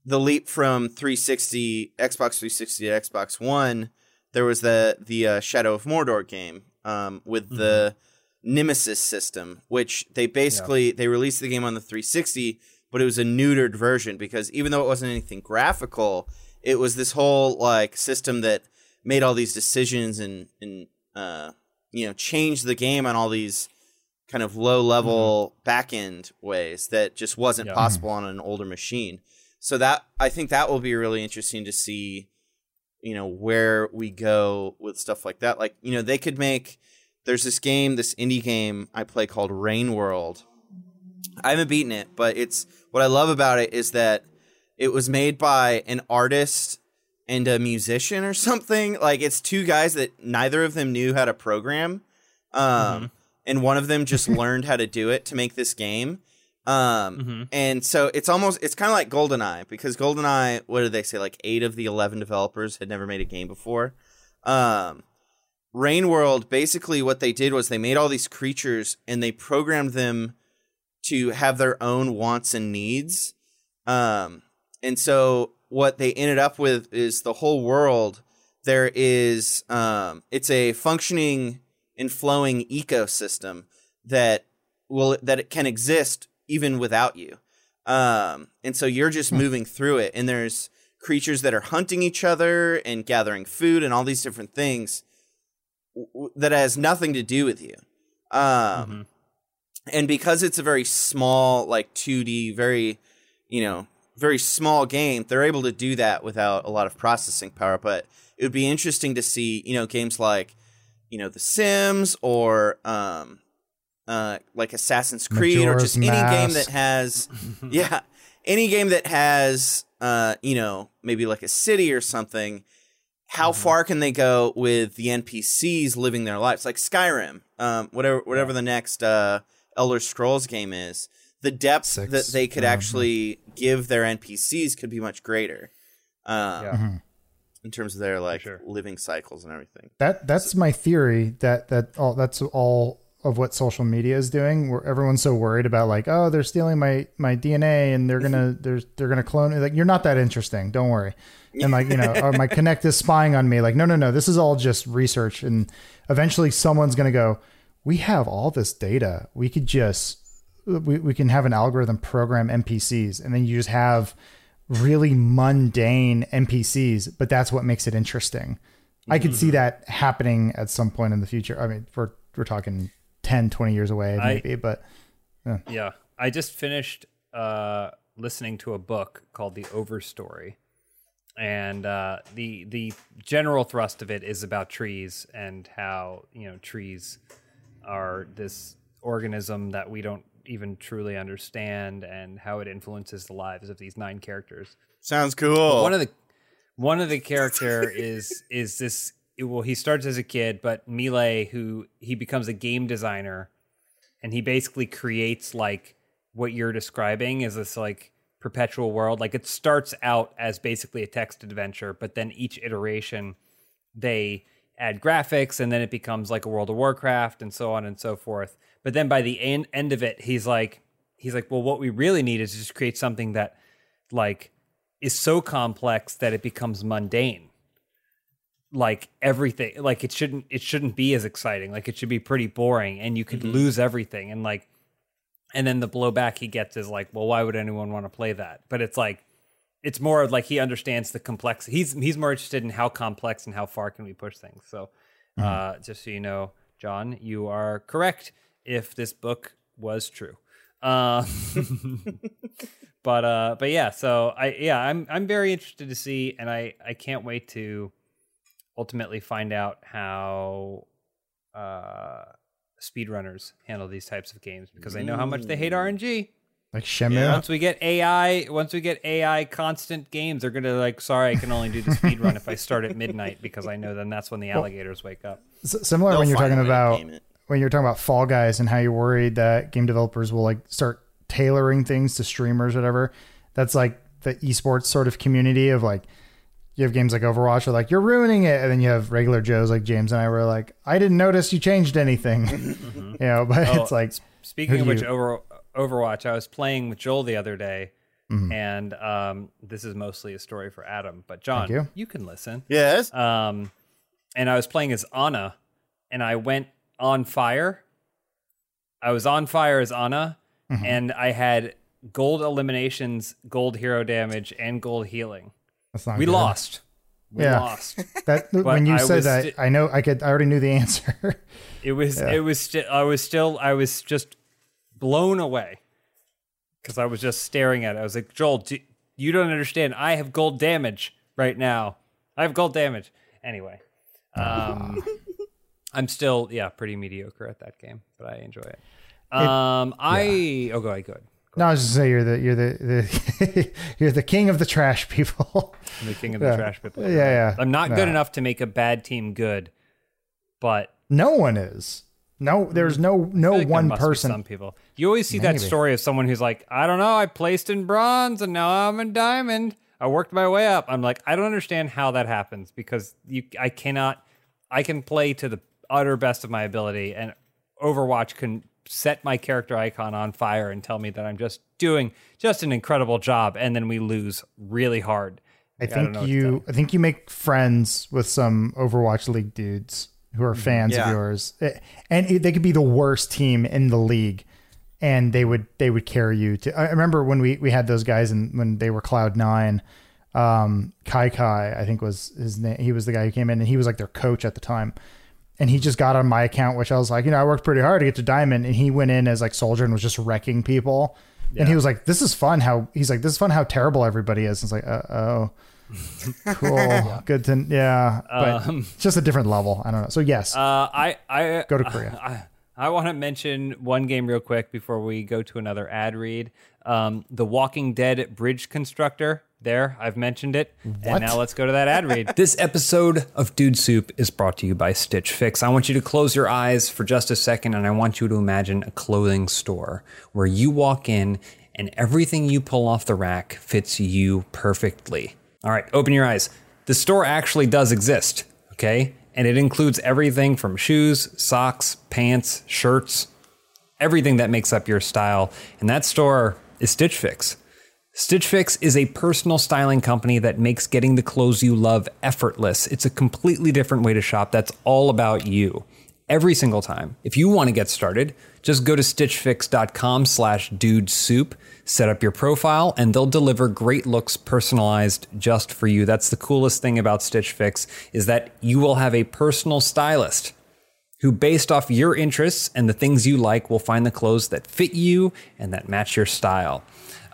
the leap from three sixty, Xbox three sixty to Xbox One, there was the the uh, Shadow of Mordor game um, with mm-hmm. the Nemesis system, which they basically yeah. they released the game on the three sixty, but it was a neutered version because even though it wasn't anything graphical, it was this whole like system that made all these decisions and, and uh, you know, changed the game on all these kind of low-level mm-hmm. back-end ways that just wasn't yeah. possible on an older machine. So that I think that will be really interesting to see, you know, where we go with stuff like that. Like, you know, they could make... There's this game, this indie game I play called Rain World. I haven't beaten it, but it's... What I love about it is that it was made by an artist... and a musician or something. Like, it's two guys that neither of them knew how to program. Um, mm-hmm. and one of them just learned how to do it to make this game. Um, mm-hmm. And so it's almost, it's kind of like GoldenEye, because GoldenEye, what did they say? Like eight of the eleven developers had never made a game before. Um, Rain World, basically what they did was they made all these creatures and they programmed them to have their own wants and needs. Um, and so what they ended up with is the whole world. There is, um, it's a functioning and flowing ecosystem that will, that it can exist even without you. Um, and so you're just moving through it, and there's creatures that are hunting each other and gathering food and all these different things w- that has nothing to do with you. Um, mm-hmm. And because it's a very small, like two D, very, you know, very small game, they're able to do that without a lot of processing power. But it would be interesting to see, you know, games like, you know, The Sims or um, uh, like Assassin's Creed Majora's or just any Mask. game that has, yeah, any game that has, uh, you know, maybe like a city or something. How mm-hmm. far can they go with the N P Cs living their lives? Like Skyrim, um, whatever, whatever the next uh, Elder Scrolls game is. The depth Six. that they could mm-hmm. actually give their N P Cs could be much greater, um, yeah. mm-hmm. in terms of their like sure. living cycles and everything. That that's so. my theory. That that all that's all of what social media is doing. Where everyone's so worried about like, oh, they're stealing my, my D N A and they're gonna they're they're gonna clone. Like, you're not that interesting. Don't worry. And like, you know, oh, my Kinect is spying on me. Like, no no no, this is all just research. And eventually, someone's gonna go, we have all this data. We could just. We, we can have an algorithm program N P Cs, and then you just have really mundane N P Cs, but that's what makes it interesting. Mm-hmm. I could see that happening at some point in the future. I mean, we're, we're talking ten, twenty years away, maybe, I, but yeah. yeah. I just finished uh, listening to a book called The Overstory, and uh, the, the general thrust of it is about trees and how, you know, trees are this organism that we don't even truly understand, and how it influences the lives of these nine characters. Sounds cool. One of the one of the character is is this. Well, he starts as a kid, but Mile, who he becomes a game designer, and he basically creates like what you're describing is this like perpetual world. Like, it starts out as basically a text adventure, but then each iteration they add graphics, and then it becomes like a World of Warcraft, and so on and so forth. But then by the end, end of it, he's like, he's like, well, what we really need is just create something that, like, is so complex that it becomes mundane. Like everything, like it shouldn't, it shouldn't be as exciting. Like, it should be pretty boring, and you could mm-hmm. lose everything. And like, and then the blowback he gets is like, well, why would anyone want to play that? But it's like, it's more of like he understands the complexity. He's he's more interested in how complex and how far can we push things. So, mm-hmm. uh, just so you know, John, you are correct. If this book was true, uh, but uh, but yeah, so I yeah I'm I'm very interested to see, and I, I can't wait to ultimately find out how uh, speedrunners handle these types of games, because I know how much they hate R N G. Like Shemu. Yeah. Once we get A I, once we get A I constant games, they're gonna like, sorry, I can only do the speed run if I start at midnight, because I know then that's when the alligators wake up. S- similar They'll when you're talking about. When you're talking about Fall Guys and how you're worried that game developers will like start tailoring things to streamers or whatever, that's like the esports sort of community of like, you have games like Overwatch are like, you're ruining it. And then you have regular Joes like James and I were like, I didn't notice you changed anything, mm-hmm. you know, but oh, it's like, speaking of which, you... over Overwatch, I was playing with Joel the other day, mm-hmm. and um, this is mostly a story for Adam, but John, you. you can listen. Yes. Um, and I was playing as Ana, and I went on fire. I was on fire as Ana, mm-hmm. and I had gold eliminations, gold hero damage, and gold healing. That's not we good. lost. We yeah. lost. That when you I said that, sti- I know I could. I already knew the answer. It was. Yeah. It was. Sti- I was still. I was just blown away, because I was just staring at it. I was like, Joel, do, you don't understand. I have gold damage right now. I have gold damage. Anyway. Um, I'm still, yeah, pretty mediocre at that game, but I enjoy it. Um, it, I yeah. oh, go ahead, go ahead. Go no, ahead. I was just saying you're the you're the, the you're the king of the trash people. I'm the king of yeah. the trash people. Yeah, yeah. I'm not no. good enough to make a bad team good, but no one is. No, there's no no like one person. Some people. You always see Maybe. that story of someone who's like, I don't know, I placed in bronze and now I'm in diamond. I worked my way up. I'm like, I don't understand how that happens because you, I cannot, I can play to the utter best of my ability, and Overwatch can set my character icon on fire and tell me that I'm just doing just an incredible job, and then we lose really hard. I like, think I you, I think you make friends with some Overwatch League dudes who are fans yeah. of yours, and they could be the worst team in the league, and they would they would carry you to. I remember when we, we had those guys, and when they were Cloud nine, um, Kai Kai I think was his name. He was the guy who came in, and he was like their coach at the time, and he just got on my account, which I was like, you know, I worked pretty hard to get to Diamond, and he went in as like Soldier and was just wrecking people, yeah. and he was like, this is fun. How he's like, this is fun. How terrible everybody is. And it's like, uh oh. Cool. Yeah. Good to yeah. But um, it's just a different level. I don't know. So yes. Uh, I, I go to Korea. I, I want to mention one game real quick before we go to another ad read. Um, The Walking Dead Bridge Constructor. There, I've mentioned it. What? And now let's go to that ad read. This episode of Dude Soup is brought to you by Stitch Fix. I want you to close your eyes for just a second, and I want you to imagine a clothing store where you walk in and everything you pull off the rack fits you perfectly. All right, open your eyes. The store actually does exist, okay? And it includes everything from shoes, socks, pants, shirts, everything that makes up your style. And that store is Stitch Fix. Stitch Fix is a personal styling company that makes getting the clothes you love effortless. It's a completely different way to shop that's all about you. Every single time. If you want to get started, just go to stitchfix.com slash dude soup, set up your profile, and they'll deliver great looks personalized just for you. That's the coolest thing about Stitch Fix, is that you will have a personal stylist who, based off your interests and the things you like, will find the clothes that fit you and that match your style.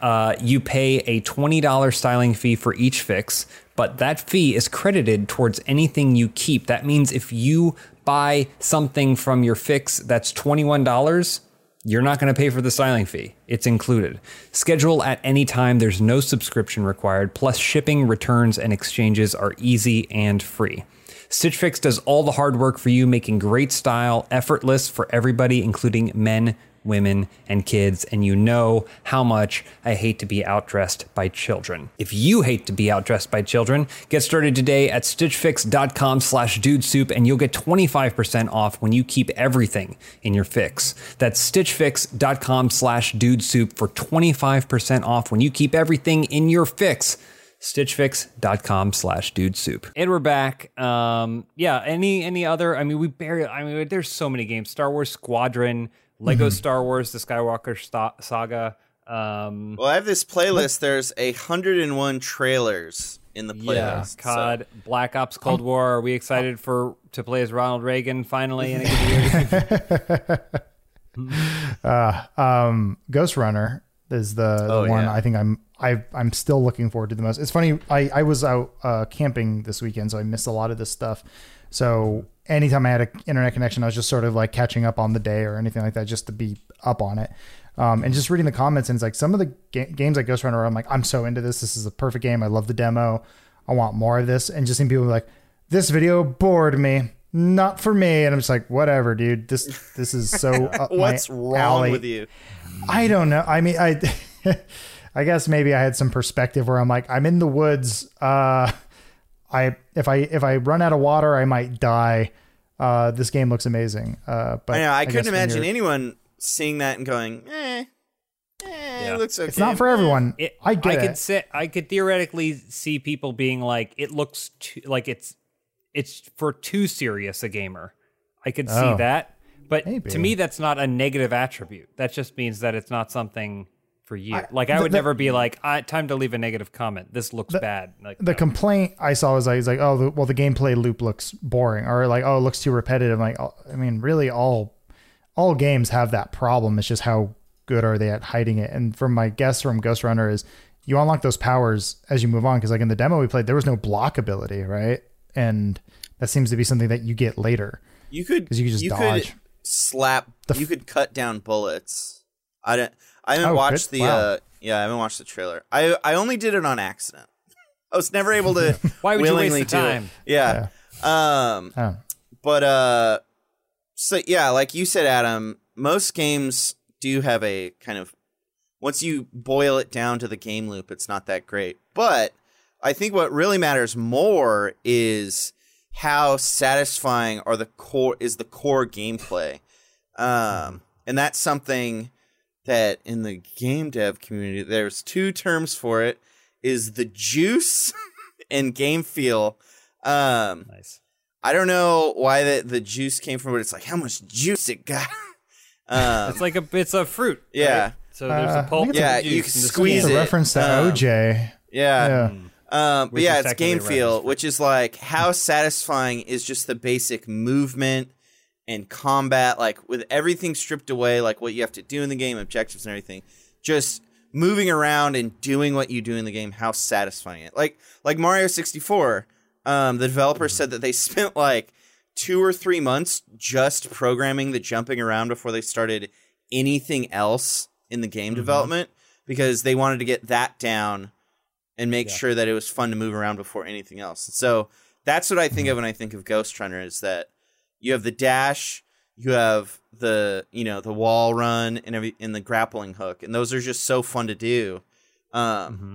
Uh, you pay a twenty dollars styling fee for each fix, but that fee is credited towards anything you keep. That means if you buy something from your fix that's twenty-one dollars, you're not going to pay for the styling fee. It's included. Schedule at any time. There's no subscription required. Plus, shipping, returns, and exchanges are easy and free. Stitch Fix does all the hard work for you, making great style effortless for everybody, including men, women, and kids. And you know how much I hate to be outdressed by children. If you hate to be outdressed by children, get started today at stitchfix.com slash dude soup, and you'll get twenty-five percent off when you keep everything in your fix. That's stitchfix.com slash dude soup for twenty-five percent off when you keep everything in your fix. Stitchfix.com slash dude soup. And we're back. Um, yeah, any any other? I mean, we barely, I mean, there's so many games. Star Wars Squadron, Lego mm-hmm. Star Wars, the Skywalker st- saga. Um, well, I have this playlist. There's one hundred one trailers in the playlist. Yeah, C O D, so. Black Ops Cold War. Are we excited for to play as Ronald Reagan finally in a good year? uh, um, Ghost Runner is the, the oh, one yeah. I think I'm I, I'm still looking forward to the most. It's funny. I, I was out uh, camping this weekend, so I missed a lot of this stuff. So anytime I had an internet connection, I was just sort of like catching up on the day or anything like that, just to be up on it. Um, and just reading the comments, and it's like some of the ga- games like Ghost Runner, I'm like, I'm so into this. This is a perfect game. I love the demo. I want more of this. And just seeing people be like, this video bored me. Not for me. And I'm just like, whatever, dude. This this is so up What's my wrong alley. With you? I don't know. I mean, I I guess maybe I had some perspective where I'm like, I'm in the woods. Uh, I if I if I run out of water, I might die. Uh, this game looks amazing. Uh, but I know I, I couldn't imagine anyone seeing that and going, eh, eh yeah. it looks okay. It's not for everyone. It, I get I it. Could sit, I could theoretically see people being like, it looks too, like it's it's for too serious a gamer. I could oh, see that, but maybe. To me, that's not a negative attribute. That just means that it's not something for you. I, like I would the, never be like, I, time to leave a negative comment. This looks the, bad. Like the no. complaint I saw was like, was like oh, the, well, the gameplay loop looks boring, or like, oh, it looks too repetitive. Like, oh, I mean, really, all all games have that problem. It's just how good are they at hiding it? And from my guess from Ghost Runner is, you unlock those powers as you move on, because like in the demo we played, there was no block ability, right? And that seems to be something that you get later. You could because you could just you dodge, could slap. The, you could cut down bullets. I don't. I haven't oh, watched good? the wow. uh, yeah. I haven't watched the trailer. I I only did it on accident. I was never able to. Why would willingly you waste the time? Yeah. yeah. Um. Oh. But uh, So, yeah, like you said, Adam, most games do have a kind of, once you boil it down to the game loop, it's not that great. But I think what really matters more is how satisfying are the core is the core gameplay. Um, and that's something that in the game dev community, there's two terms for it, is the juice and game feel. Um, nice. I don't know why the, the juice came from, but it's like how much juice it got. Um, it's like a it's a fruit. Yeah. Right? So there's uh, a pulp. Yeah, you can squeeze it. It's a reference to um, O J. Yeah. yeah. Mm. Um, but yeah, it's game feel, which is like how satisfying is just the basic movement and combat, like with everything stripped away, like what you have to do in the game, objectives and everything. Just moving around and doing what you do in the game, how satisfying it. Like like Mario sixty-four, um, the developer mm-hmm. said that they spent like two or three months just programming the jumping around before they started anything else in the game mm-hmm. development, because they wanted to get that down and make yeah. sure that it was fun to move around before anything else. So that's what I think of when I think of Ghost Runner, is that you have the dash, you have the, you know, the wall run and every and the grappling hook, and those are just so fun to do. Um, mm-hmm.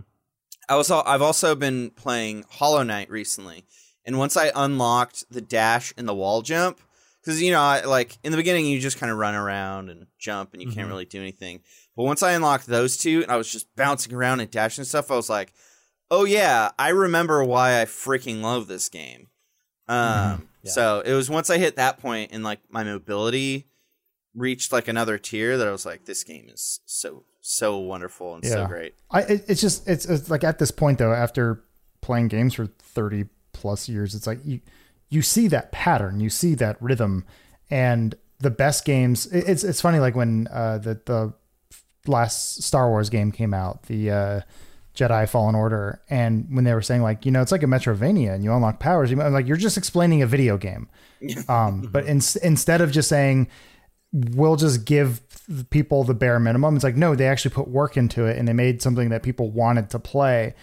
I was all, I've also been playing Hollow Knight recently, and once I unlocked the dash and the wall jump, because, you know, I, like in the beginning you just kind of run around and jump and you mm-hmm. can't really do anything, but once I unlocked those two and I was just bouncing around and dashing stuff, I was like, oh yeah, I remember why I freaking love this game. Um, mm, yeah. So it was once I hit that point and like my mobility reached like another tier that I was like, this game is so, so wonderful and yeah. so great. I It's just, it's, it's like at this point though, after playing games for thirty plus years, it's like you, you see that pattern, you see that rhythm, and the best games. It, it's, it's funny, like when uh, the, the last Star Wars game came out, the, uh, Jedi Fallen Order, and when they were saying like, you know, it's like a Metroidvania and you unlock powers, you like you're just explaining a video game. Um, but in, instead of just saying we'll just give people the bare minimum, it's like, no, they actually put work into it and they made something that people wanted to play.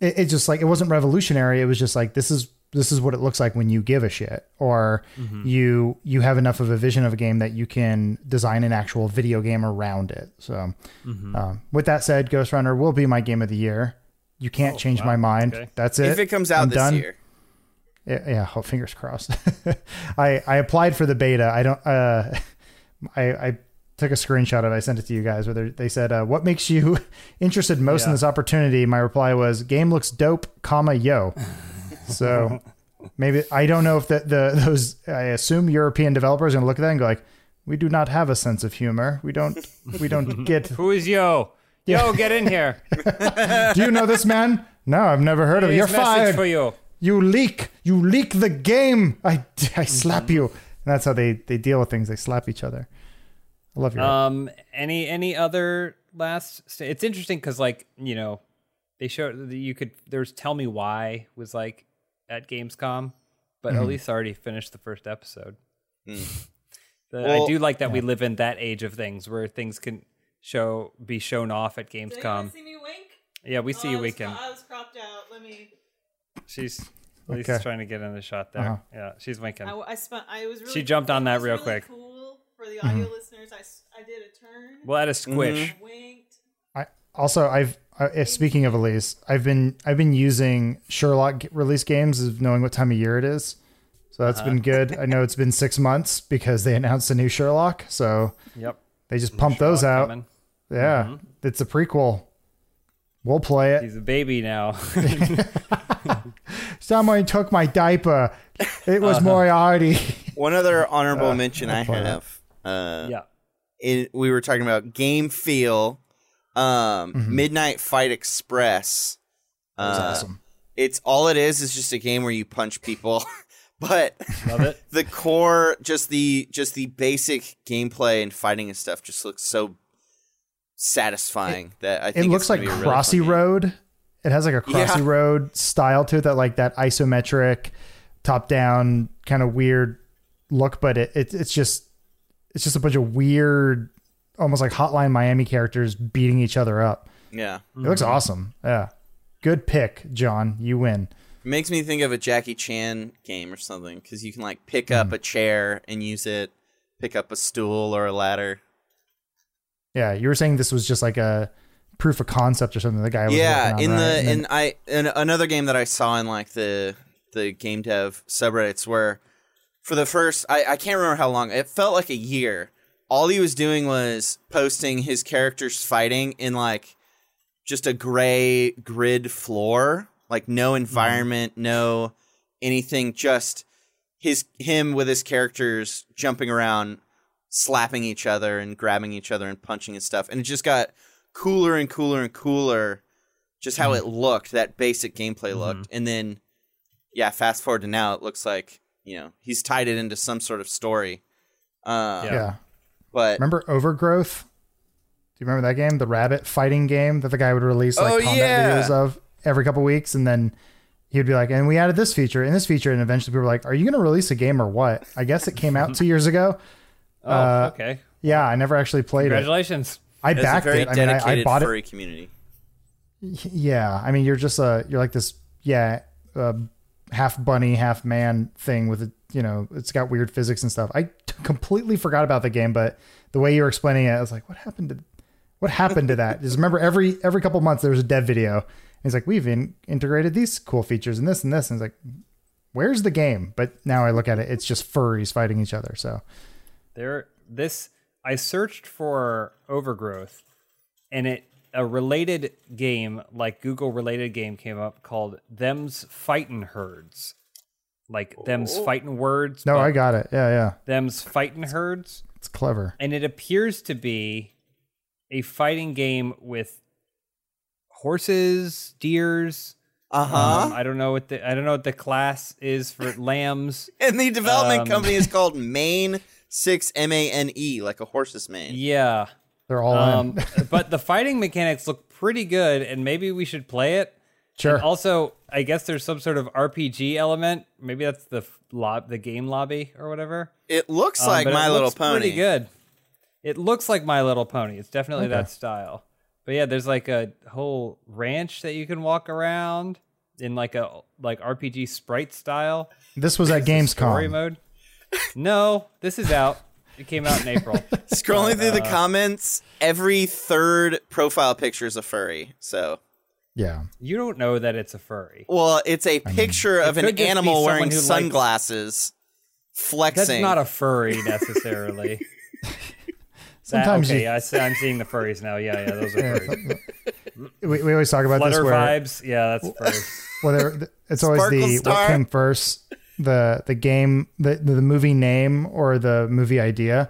It, it just like, it wasn't revolutionary. It was just like, this is this is what it looks like when you give a shit, or mm-hmm. you you have enough of a vision of a game that you can design an actual video game around it. So mm-hmm. um, with that said, Ghost Runner will be my game of the year. You can't oh, change wow. my mind. Okay. That's it. If it comes out I'm this done. year. Yeah. yeah oh, fingers crossed. I, I applied for the beta. I don't, uh, I, I took a screenshot of it. I sent it to you guys where they said, uh, what makes you interested most yeah. in this opportunity? My reply was, game looks dope, comma, yo. So maybe, I don't know if that the those, I assume European developers are going to look at that and go like, we do not have a sense of humor. We don't, we don't get. Who is yo? Yo, get in here. Do you know this man? No, I've never heard of him. You're fired. For you. you leak, you leak the game. I, I slap you. And that's how they, they deal with things. They slap each other. I love your Um, heart. Any, any other last, st- it's interesting. Cause like, you know, they showed that you could, there's Tell Me Why was like, at Gamescom, but mm-hmm. at least I already finished the first episode. Mm. The, well, I do like that yeah. we live in that age of things where things can show be shown off at Gamescom. See me wink? Yeah, we oh, see I you winking. Cro- I was cropped out. Let me. She's at least okay. trying to get in the shot there. Uh-huh. Yeah, she's winking. I, I spun. I was. Really she jumped cool. on that real really quick. Cool for the audio mm-hmm. listeners. I, I did a turn. Well, at a squish. Mm-hmm. Winked. I also I've. Uh, speaking of Elise, I've been I've been using Sherlock g- release games of knowing what time of year it is, so that's uh-huh. been good. I know it's been six months because they announced a new Sherlock, so yep, they just pumped Sherlock those out. Coming. Yeah, mm-hmm. it's a prequel. We'll play it. He's a baby now. Someone took my diaper. It was uh-huh. Moriarty. One other honorable uh, mention I have. Uh, yeah, it, we were talking about game feel. Um, mm-hmm. Midnight Fight Express. Uh, That's awesome. It's all it is is just a game where you punch people, but love it. The core, just the just the basic gameplay and fighting and stuff, just looks so satisfying it, that I think it looks it's like Crossy really Road. It has like a Crossy yeah. Road style to it, that like that isometric, top down kind of weird look, but it, it it's just it's just a bunch of weird. Almost like Hotline Miami characters beating each other up. Yeah. It looks mm-hmm. awesome. Yeah. Good pick, John. You win. It makes me think of a Jackie Chan game or something, because you can like pick mm. up a chair and use it pick up a stool or a ladder. Yeah, you were saying this was just like a proof of concept or something. The guy was yeah, in the right? in I in another game that I saw in like the the game dev subreddits where for the first I, I can't remember how long, it felt like a year. All he was doing was posting his characters fighting in like just a gray grid floor, like no environment, mm-hmm. no anything, just his him with his characters jumping around, slapping each other and grabbing each other and punching and stuff. And it just got cooler and cooler and cooler, just how it looked, that basic gameplay looked. Mm-hmm. And then, yeah, fast forward to now, it looks like, you know, he's tied it into some sort of story. Um, yeah. But remember Overgrowth? Do you remember that game? The rabbit fighting game that the guy would release like oh, combat yeah. videos of every couple weeks. And then he would be like, and we added this feature and this feature. And eventually people were like, are you going to release a game or what? I guess it came out two years ago. Oh, uh, okay. Yeah, I never actually played Congratulations. It. Congratulations. I That's backed a very it. I mean, I, I bought furry it. Community. Yeah, I mean, you're just a you're like this, yeah, uh, half bunny, half man thing with a, you know, it's got weird physics and stuff. I t- completely forgot about the game, but the way you were explaining it, I was like, what happened to, what happened to that? Just remember, every every couple months there was a dev video. And he's like, we've in- integrated these cool features and this and this, and it's like, where's the game? But now I look at it, it's just furries fighting each other. So there, this. I searched for Overgrowth, and it a related game, like Google-related game, came up called Them's Fightin' Herds. Like, oh. Them's Fightin' Words. No, I got it. Yeah, yeah. Them's Fightin' Herds. It's clever. And it appears to be a fighting game with horses, deers. Uh-huh. Um, I don't know what the I don't know what the class is for lambs. And the development um, company is called Maine... Six M A N E, like a horse's mane. Yeah. They're all um, in. But the fighting mechanics look pretty good, and maybe we should play it. Sure. And also, I guess there's some sort of R P G element. Maybe that's the lob, the game lobby or whatever. It looks um, like My Little Pony. Pretty good. It looks like My Little Pony. It's definitely okay. that style. But yeah, there's like a whole ranch that you can walk around in like a like R P G sprite style. This was at Gamescom. Story mode. No, this is out. It came out in April. Scrolling but, through uh, the comments, every third profile picture is a furry. So, yeah, you don't know that it's a furry. Well, it's a I picture mean, of an animal wearing sunglasses, likes, flexing. That's not a furry necessarily. Sometimes that, okay, you... I, I'm seeing the furries now. Yeah, yeah, those are furries. we, we always talk about Flutter this. Where, vibes. Yeah, that's furries. Well, it's always Sparkle the Star. What came first. the the game, the the movie name or the movie idea.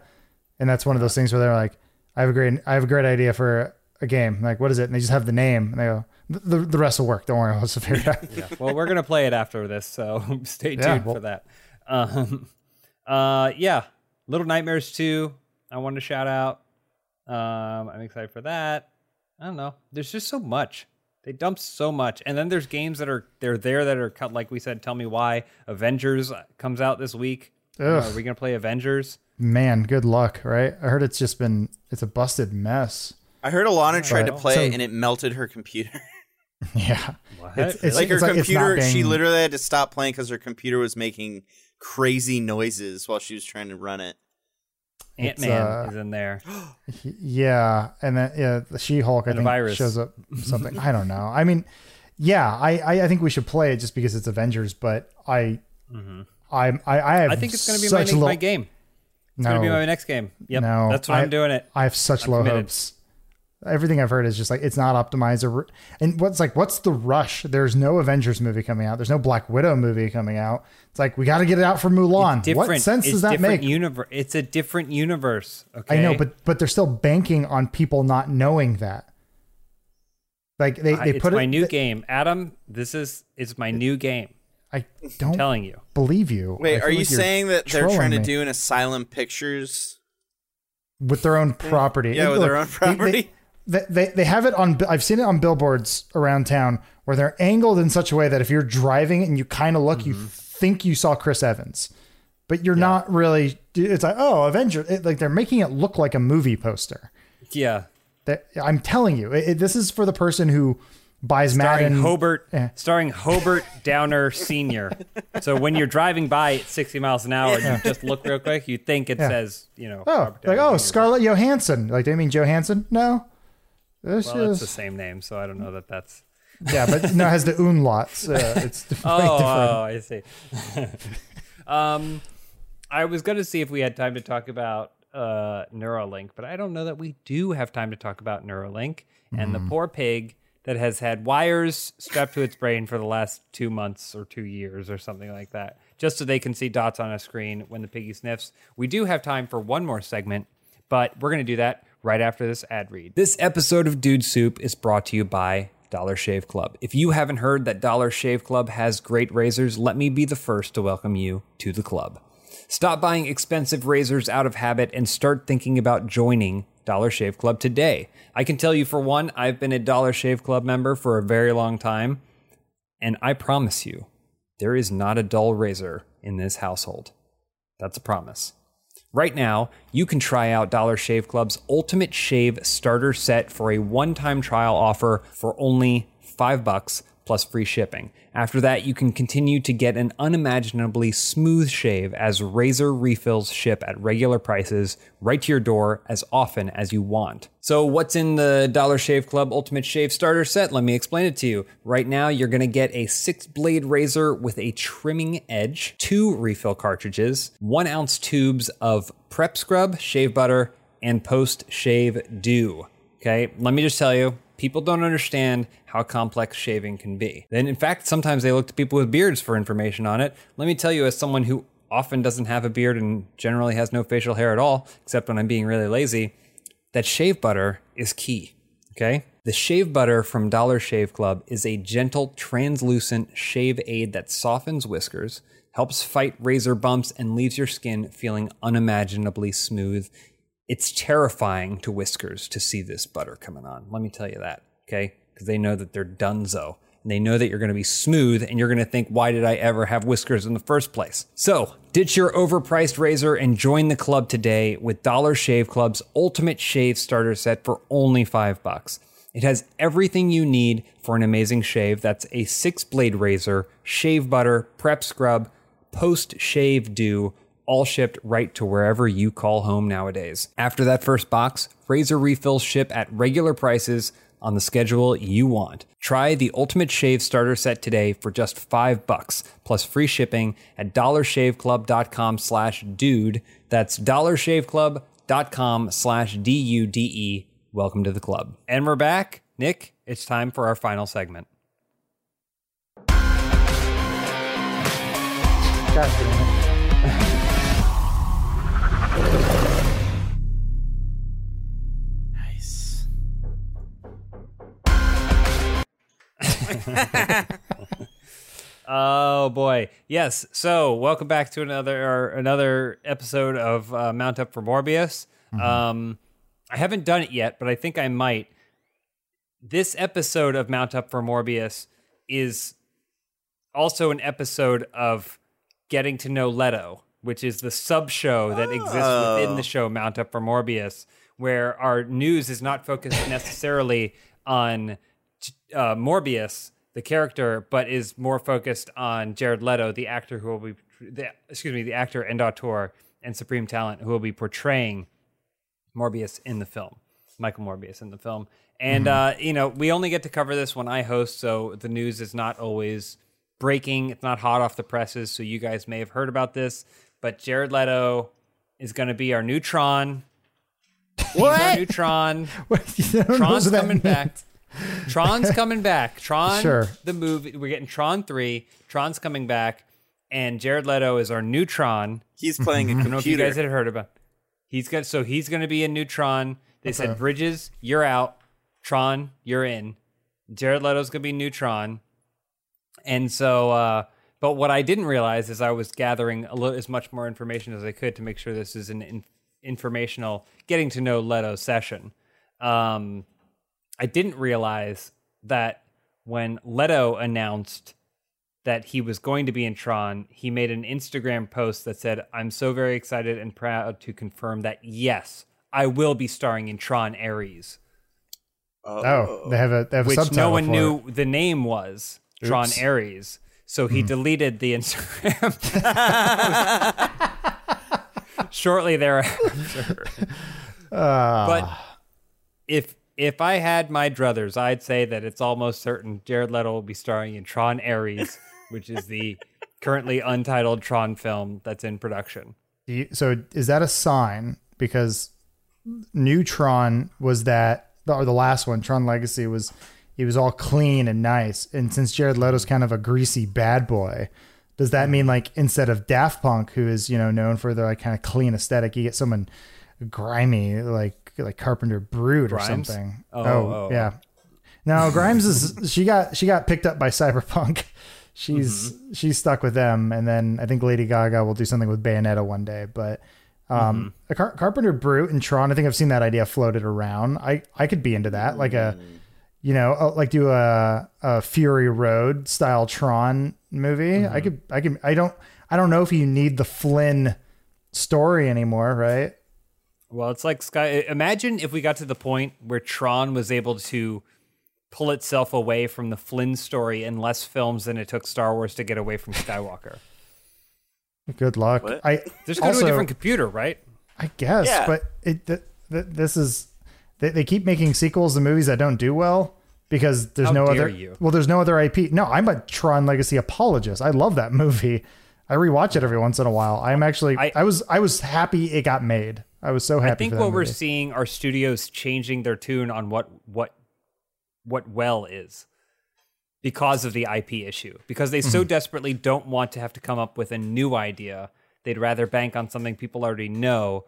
And that's one of those things where they're like, I have a great, I have a great idea for a game. I'm like, what is it? And they just have the name and they go, the, the rest will work. Don't worry. I'll figure it out. Yeah. Well, we're going to play it after this. So stay tuned yeah, well, for that. Um, uh, yeah. Little Nightmares two. I wanted to shout out. Um, I'm excited for that. I don't know. There's just so much. They dump so much. And then there's games that are they're there that are cut, like we said, Tell Me Why. Avengers comes out this week. Uh, are we going to play Avengers? Man, good luck, right? I heard it's just been, it's a busted mess. I heard Alana tried but, to play so, and it melted her computer. Yeah. What? It's, it's, like her it's computer, like she literally had to stop playing because her computer was making crazy noises while she was trying to run it. Ant-Man uh, is in there. Yeah, and then yeah, the She-Hulk, and I think, virus. Shows up something. I don't know. I mean, yeah, I, I, I think we should play it just because it's Avengers, but I mm-hmm. I, I, I have I think it's going to be my, next, low... my game. It's no, going to be my next game. Yep, no, that's why I'm doing it. I have such I'm low committed. hopes. Everything I've heard is just like, it's not optimized. Or, and what's like, what's the rush? There's no Avengers movie coming out. There's no Black Widow movie coming out. It's like, we got to get it out for Mulan. What sense it's does that make? Univer- it's a different universe. Okay, I know, but but they're still banking on people not knowing that. Like they, they I, put it's it, my new th- game, Adam. This is it's my it, new game. I don't I'm telling you. Believe you. Wait, are you like saying that they're trying to me. do an Asylum Pictures with their own property? Yeah, it, with look, their own property. They, they, They they have it on, I've seen it on billboards around town where they're angled in such a way that if you're driving and you kind of look, mm-hmm. you think you saw Chris Evans, but you're yeah. not really, it's like, oh, Avengers, it, like they're making it look like a movie poster. Yeah. That I'm telling you, it, it, this is for the person who buys starring Madden. Hobart, yeah. Starring Hobart Downer Senior So when you're driving by at sixty miles an hour, yeah. you just look real quick, you think it yeah. says, you know. Oh, like, oh, Scarlett Johansson. Like, do you mean Johansson? No. This well, is... it's the same name, so I don't know that that's. Yeah, but no, it has the umlaut. So it's oh, oh, I see. um, I was going to see if we had time to talk about uh, Neuralink, but I don't know that we do have time to talk about Neuralink mm. and the poor pig that has had wires strapped to its brain for the last two months or two years or something like that, just so they can see dots on a screen when the piggy sniffs. We do have time for one more segment, but we're going to do that right after this ad read. This episode of Dude Soup is brought to you by Dollar Shave Club. If you haven't heard that Dollar Shave Club has great razors, let me be the first to welcome you to the club. Stop buying expensive razors out of habit and start thinking about joining Dollar Shave Club today. I can tell you for one, I've been a Dollar Shave Club member for a very long time, and I promise you, there is not a dull razor in this household. That's a promise. Right now, you can try out Dollar Shave Club's Ultimate Shave Starter Set for a one-time trial offer for only five bucks plus free shipping. After that, you can continue to get an unimaginably smooth shave as razor refills ship at regular prices right to your door as often as you want. So what's in the Dollar Shave Club Ultimate Shave Starter Set? Let me explain it to you. Right now, you're going to get a six-blade razor with a trimming edge, two refill cartridges, one-ounce tubes of prep scrub, shave butter, and post-shave dew. Okay, let me just tell you, people don't understand how complex shaving can be. Then, in fact, sometimes they look to people with beards for information on it. Let me tell you, as someone who often doesn't have a beard and generally has no facial hair at all, except when I'm being really lazy, that shave butter is key, okay? The shave butter from Dollar Shave Club is a gentle, translucent shave aid that softens whiskers, helps fight razor bumps, and leaves your skin feeling unimaginably smooth. It's terrifying to whiskers to see this butter coming on. Let me tell you that, okay? Because they know that they're donezo. And they know that you're going to be smooth and you're going to think, why did I ever have whiskers in the first place? So ditch your overpriced razor and join the club today with Dollar Shave Club's Ultimate Shave Starter Set for only five bucks. It has everything you need for an amazing shave. That's a six-blade razor, shave butter, prep scrub, post-shave dew, all shipped right to wherever you call home nowadays. After that first box, razor refills ship at regular prices on the schedule you want. Try the Ultimate Shave Starter Set today for just five bucks plus free shipping at dollar shave club dot com slash dude. That's dollar shave club dot com slash D U D E. Welcome to the club. And we're back. Nick, it's time for our final segment. Gotcha. Nice. Oh boy. Yes. So welcome back to another or another episode of uh, Mount Up for Morbius. Mm-hmm. Um, I haven't done it yet, but I think I might. This episode of Mount Up for Morbius is also an episode of Getting to Know Leto, which is the sub-show that exists oh. within the show Mount Up for Morbius, where our news is not focused necessarily on uh, Morbius, the character, but is more focused on Jared Leto, the actor who will be, the, excuse me, the actor and auteur and supreme talent who will be portraying Morbius in the film, Michael Morbius in the film. And, mm. uh, you know, we only get to cover this when I host, so the news is not always breaking. It's not hot off the presses, so you guys may have heard about this. But Jared Leto is going to be our new Tron. What? He's our new Tron. Tron's coming back. Tron's coming back. Tron, sure. The movie. We're getting Tron three. Tron's coming back. And Jared Leto is our new Tron. He's playing mm-hmm. a computer. I don't know if you guys had heard about it. He's got, so he's going to be a new Tron. They okay. said, Bridges, you're out. Tron, you're in. Jared Leto's going to be new Tron. And so... uh But what I didn't realize is I was gathering a little, as much more information as I could to make sure this is an in, informational getting to know Leto session. Um, I didn't realize that when Leto announced that he was going to be in Tron, he made an Instagram post that said, "I'm so very excited and proud to confirm that, yes, I will be starring in Tron Ares." Oh, oh they have a they have which a subtitle no one for knew it. The name was Oops. Tron Ares, so he mm. deleted the Instagram shortly thereafter. Uh. But if if I had my druthers, I'd say that it's almost certain Jared Leto will be starring in Tron Ares, which is the currently untitled Tron film that's in production. So is that a sign? Because new Tron was that, or the last one, Tron Legacy, was it was all clean and nice. And since Jared Leto's kind of a greasy bad boy, does that mean, like, instead of Daft Punk, who is, you know, known for their, like, kind of clean aesthetic, you get someone grimy, like like Carpenter Brood Grimes? Or something? Oh, oh, oh. yeah. No, Grimes is she got she got picked up by Cyberpunk. She's mm-hmm. she's stuck with them, and then I think Lady Gaga will do something with Bayonetta one day. But um, mm-hmm. a Car- Carpenter Brute and Tron, I think I've seen that idea floated around. I, I could be into that, like a you know a, like do a, a Fury Road style Tron movie. Mm-hmm. I could I could I don't I don't know if you need the Flynn story anymore, right? Well, it's like Sky. Imagine if we got to the point where Tron was able to pull itself away from the Flynn story in less films than it took Star Wars to get away from Skywalker. Good luck. What? I There's also, go to a different computer, right? I guess, yeah. but it th- th- this is they, they keep making sequels to movies that don't do well because there's How no dare other you. Well, there's no other I P. No, I'm a Tron Legacy apologist. I love that movie. I rewatch it every once in a while. I'm actually I, I was I was happy it got made. I was so happy. I think for that what movie. We're seeing are studios changing their tune on what what what well is because of the I P issue, because they so mm-hmm. desperately don't want to have to come up with a new idea. They'd rather bank on something people already know,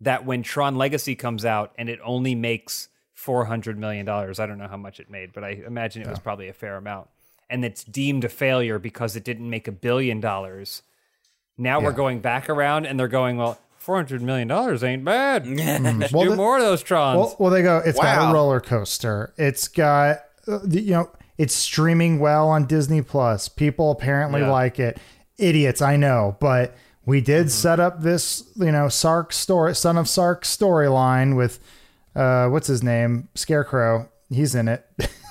that when Tron Legacy comes out and it only makes four hundred million dollars, I don't know how much it made, but I imagine it yeah. was probably a fair amount. And it's deemed a failure because it didn't make a billion dollars. Now yeah. we're going back around and they're going, well, four hundred million dollars ain't bad. Mm. Well, Do the, more of those Trons. Well, well they go, it's wow. got a roller coaster. It's got, uh, the, you know, it's streaming well on Disney Plus. People apparently yeah. like it. Idiots, I know. But we did mm-hmm. set up this, you know, Sark story, Son of Sark storyline with, uh, what's his name? Scarecrow. He's in it.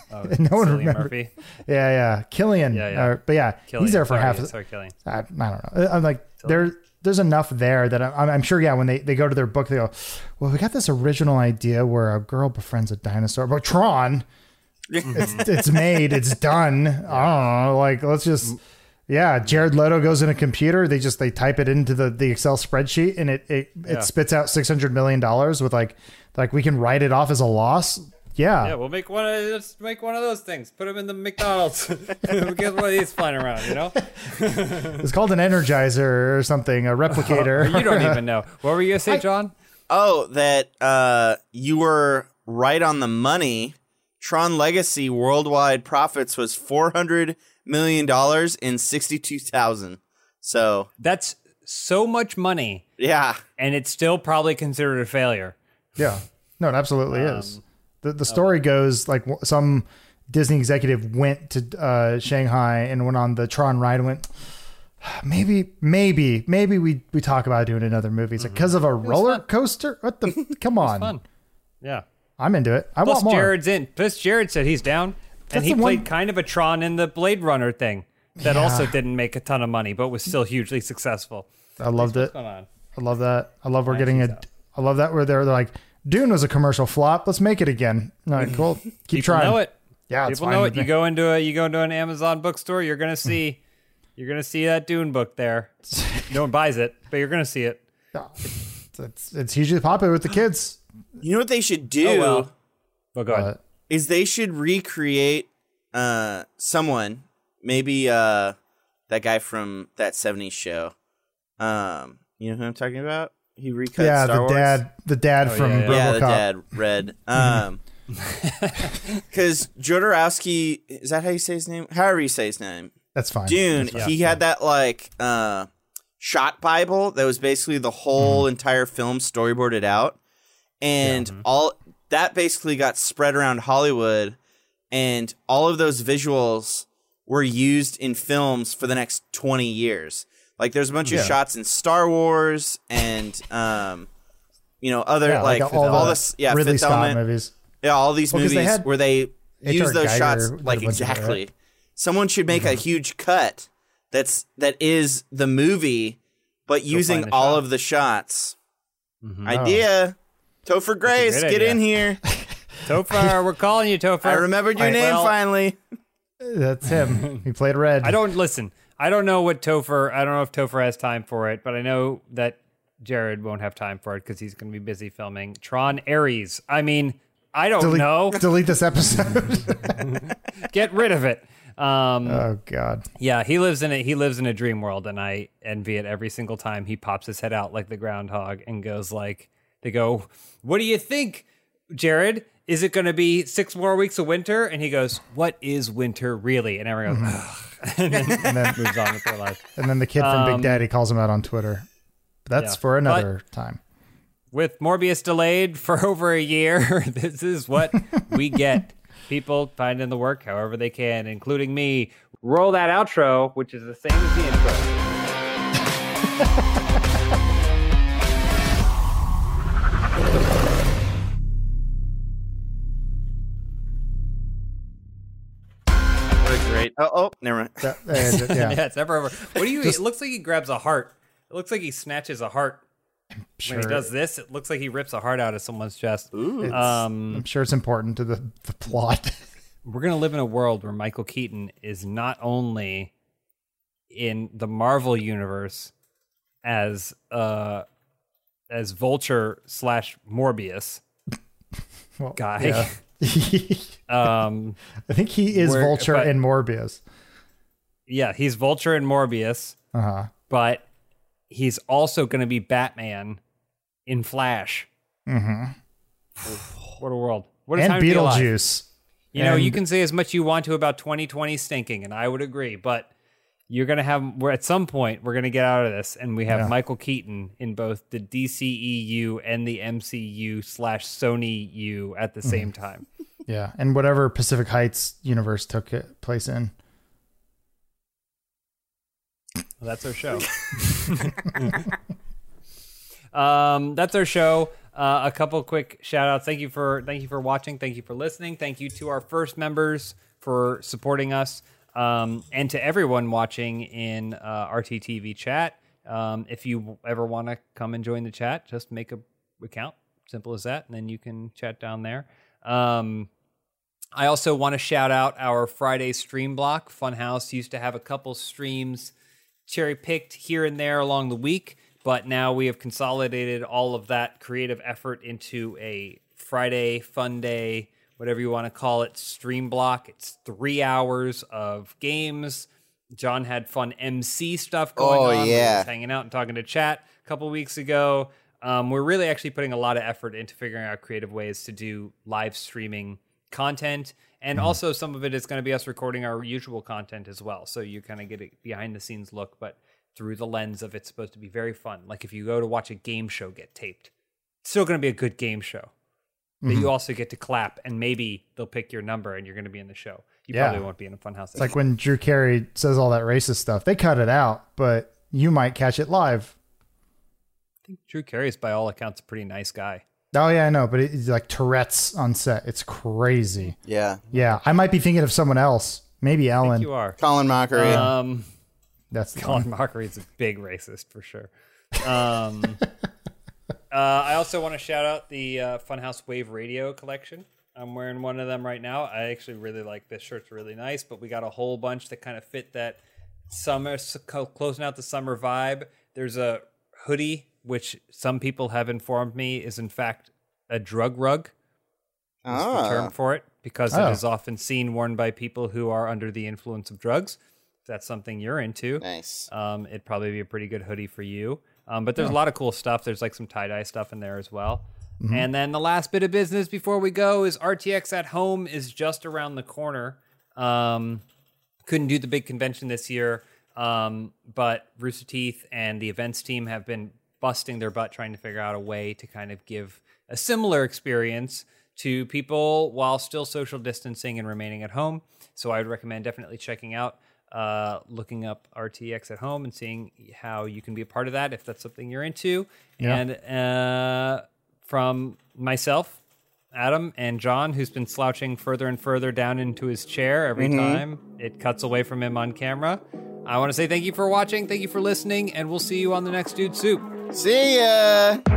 Oh, no one Cillian remembers. Murphy. Yeah, yeah. Killian. Yeah, yeah. Uh, but yeah, Killian. He's there for sorry, half of it. Killian. I, I don't know. I'm like, there's. There's enough there that I'm, I'm sure, yeah, when they, they go to their book, they go, well, we got this original idea where a girl befriends a dinosaur. But Tron, it's, it's made, it's done. I don't know, like, let's just, yeah, Jared Leto goes in a computer. They just, they type it into the, the Excel spreadsheet and it it, yeah. it spits out six hundred million dollars with like, like we can write it off as a loss. Yeah. Yeah, we'll make one of let's make one of those things. Put them in the McDonald's. We'll get one of these flying around, you know? It's called an Energizer or something, a replicator. Oh, you don't even know. What were you going to say, I, John? Oh, that uh, you were right on the money. Tron Legacy worldwide profits was four hundred million dollars in sixty-two thousand. So that's so much money. Yeah. And it's still probably considered a failure. Yeah. No, it absolutely um, is. The, the story goes, like, some Disney executive went to uh, Shanghai and went on the Tron ride and went, maybe, maybe, maybe we, we talk about doing another movie. It's like, because of a roller coaster? What the? Come on. It was fun. Yeah. I'm into it. I Plus want more. Jared's in. Plus Jared said he's down. And That's he played one... kind of a Tron in the Blade Runner thing that yeah. also didn't make a ton of money, but was still hugely successful. I loved That's it. I love that. I love we're getting a, I love that where they're like, Dune was a commercial flop. Let's make it again. All right, cool. Keep People trying. People know it. Yeah, it's People fine. know it. You go into a you go into an Amazon bookstore. You're gonna see, you're gonna see that Dune book there. No one buys it, but you're gonna see it. It's, it's, it's hugely popular with the kids. You know what they should do? Oh, well. Well, go ahead. Is they should recreate uh, someone, maybe uh, that guy from that seventies show. Um, you know who I'm talking about? He recut yeah, Star the Wars. Dad, the dad oh, from yeah, yeah. RoboCop. Yeah, the dad, Red. Um, because Jodorowsky, is that how you say his name? However you say his name. That's fine. Dune, That's he fine. had that like uh, shot Bible that was basically the whole mm-hmm. entire film storyboarded out, and yeah, mm-hmm. all that basically got spread around Hollywood, and all of those visuals were used in films for the next twenty years. Like, there's a bunch yeah. of shots in Star Wars and, um, you know, other, yeah, like, like all, all the yeah, Ridley Scott movies. Yeah, all these well, movies had, where they use those Geiger shots like exactly. It, right? Someone should make mm-hmm. a huge cut that's that is the movie, but Go using all shot. of the shots. Mm-hmm. Idea. Oh. Topher Grace, get idea. in here. Topher, we're calling you, Topher. I remembered your I, name well, finally. That's him. He played Red. I don't listen. I don't know what Topher, I don't know if Topher has time for it, but I know that Jared won't have time for it because he's going to be busy filming Tron Ares. I mean, I don't delete, know. Delete this episode. Get rid of it. Um, oh God. Yeah, he lives in a he lives in a dream world, and I envy it every single time he pops his head out like the groundhog and goes like, they go, "What do you think, Jared? Is it going to be six more weeks of winter?" And he goes, "What is winter really?" And everyone goes, mm-hmm. and, then, and then moves on with their life. And then the kid from um, Big Daddy calls him out on Twitter. But that's yeah. for another but time. With Morbius delayed for over a year, this is what we get. People finding the work however they can, including me. Roll that outro, which is the same as the intro. Oh, oh, never mind. That, uh, yeah. yeah, it's never over. What do you? Just, it looks like he grabs a heart. It looks like he snatches a heart. Sure. When he does this, it looks like he rips a heart out of someone's chest. Ooh. Um, I'm sure it's important to the, the plot. We're gonna live in a world where Michael Keaton is not only in the Marvel universe as uh as Vulture slash Morbius well, guy. Yeah. um, I think he is Vulture but, and Morbius. Yeah, he's Vulture and Morbius. Uh-huh. But he's also going to be Batman in Flash. Mm-hmm. What a world! What a and time Beetlejuice. To be you and know, you can say as much you want to about twenty twenty stinking, and I would agree. But you're going to have. We're at some point we're going to get out of this, and we have yeah. Michael Keaton in both the D C E U and the M C U slash Sony U at the mm-hmm. same time. Yeah, and whatever Pacific Heights universe took it, place in. Well, that's our show. um, that's our show. Uh, a couple quick shout outs. Thank you for thank you for watching. Thank you for listening. Thank you to our first members for supporting us, um, and to everyone watching in uh, R T T V chat. Um, if you ever want to come and join the chat, just make a account. Simple as that, and then you can chat down there. Um, I also want to shout out our Friday stream block. Funhouse used to have a couple streams cherry-picked here and there along the week, but now we have consolidated all of that creative effort into a Friday fun day, whatever you want to call it, stream block. It's three hours of games. John had fun M C stuff going oh, on. Yeah. Hanging out and talking to chat a couple weeks ago. Um, we're really actually putting a lot of effort into figuring out creative ways to do live streaming content. And mm-hmm. also some of it is going to be us recording our usual content as well. So you kind of get a behind the scenes look, but through the lens of it's supposed to be very fun. Like if you go to watch a game show get taped, it's still going to be a good game show. Mm-hmm. But you also get to clap and maybe they'll pick your number and you're going to be in the show. You yeah. probably won't be in a funhouse. It's like when Drew Carey says all that racist stuff, they cut it out, but you might catch it live. I think Drew Carey is, by all accounts, a pretty nice guy. Oh, yeah, I know. But he's like Tourette's on set. It's crazy. Yeah. Yeah. I might be thinking of someone else. Maybe Ellen. I think you are. Colin Mockery. Um, That's Colin Mockery is a big racist for sure. Um, uh, I also want to shout out the uh, Funhouse Wave Radio collection. I'm wearing one of them right now. I actually really like this shirt. It's really nice. But we got a whole bunch that kind of fit that summer, closing out the summer vibe. There's a hoodie, which some people have informed me is in fact a drug rug. That's ah. the term for it, because oh. it is often seen worn by people who are under the influence of drugs. If that's something you're into, nice. Um, it'd probably be a pretty good hoodie for you. Um, but there's yeah. a lot of cool stuff. There's like some tie-dye stuff in there as well. Mm-hmm. And then the last bit of business before we go is R T X at Home is just around the corner. Um, couldn't do the big convention this year, um, but Rooster Teeth and the events team have been busting their butt trying to figure out a way to kind of give a similar experience to people while still social distancing and remaining at home. So I would recommend definitely checking out, uh, looking up R T X at Home and seeing how you can be a part of that if that's something you're into. Yeah. And uh, from myself, Adam and John, who's been slouching further and further down into his chair every mm-hmm. time it cuts away from him on camera. I want to say thank you for watching, thank you for listening, and we'll see you on the next Dude Soup. See ya!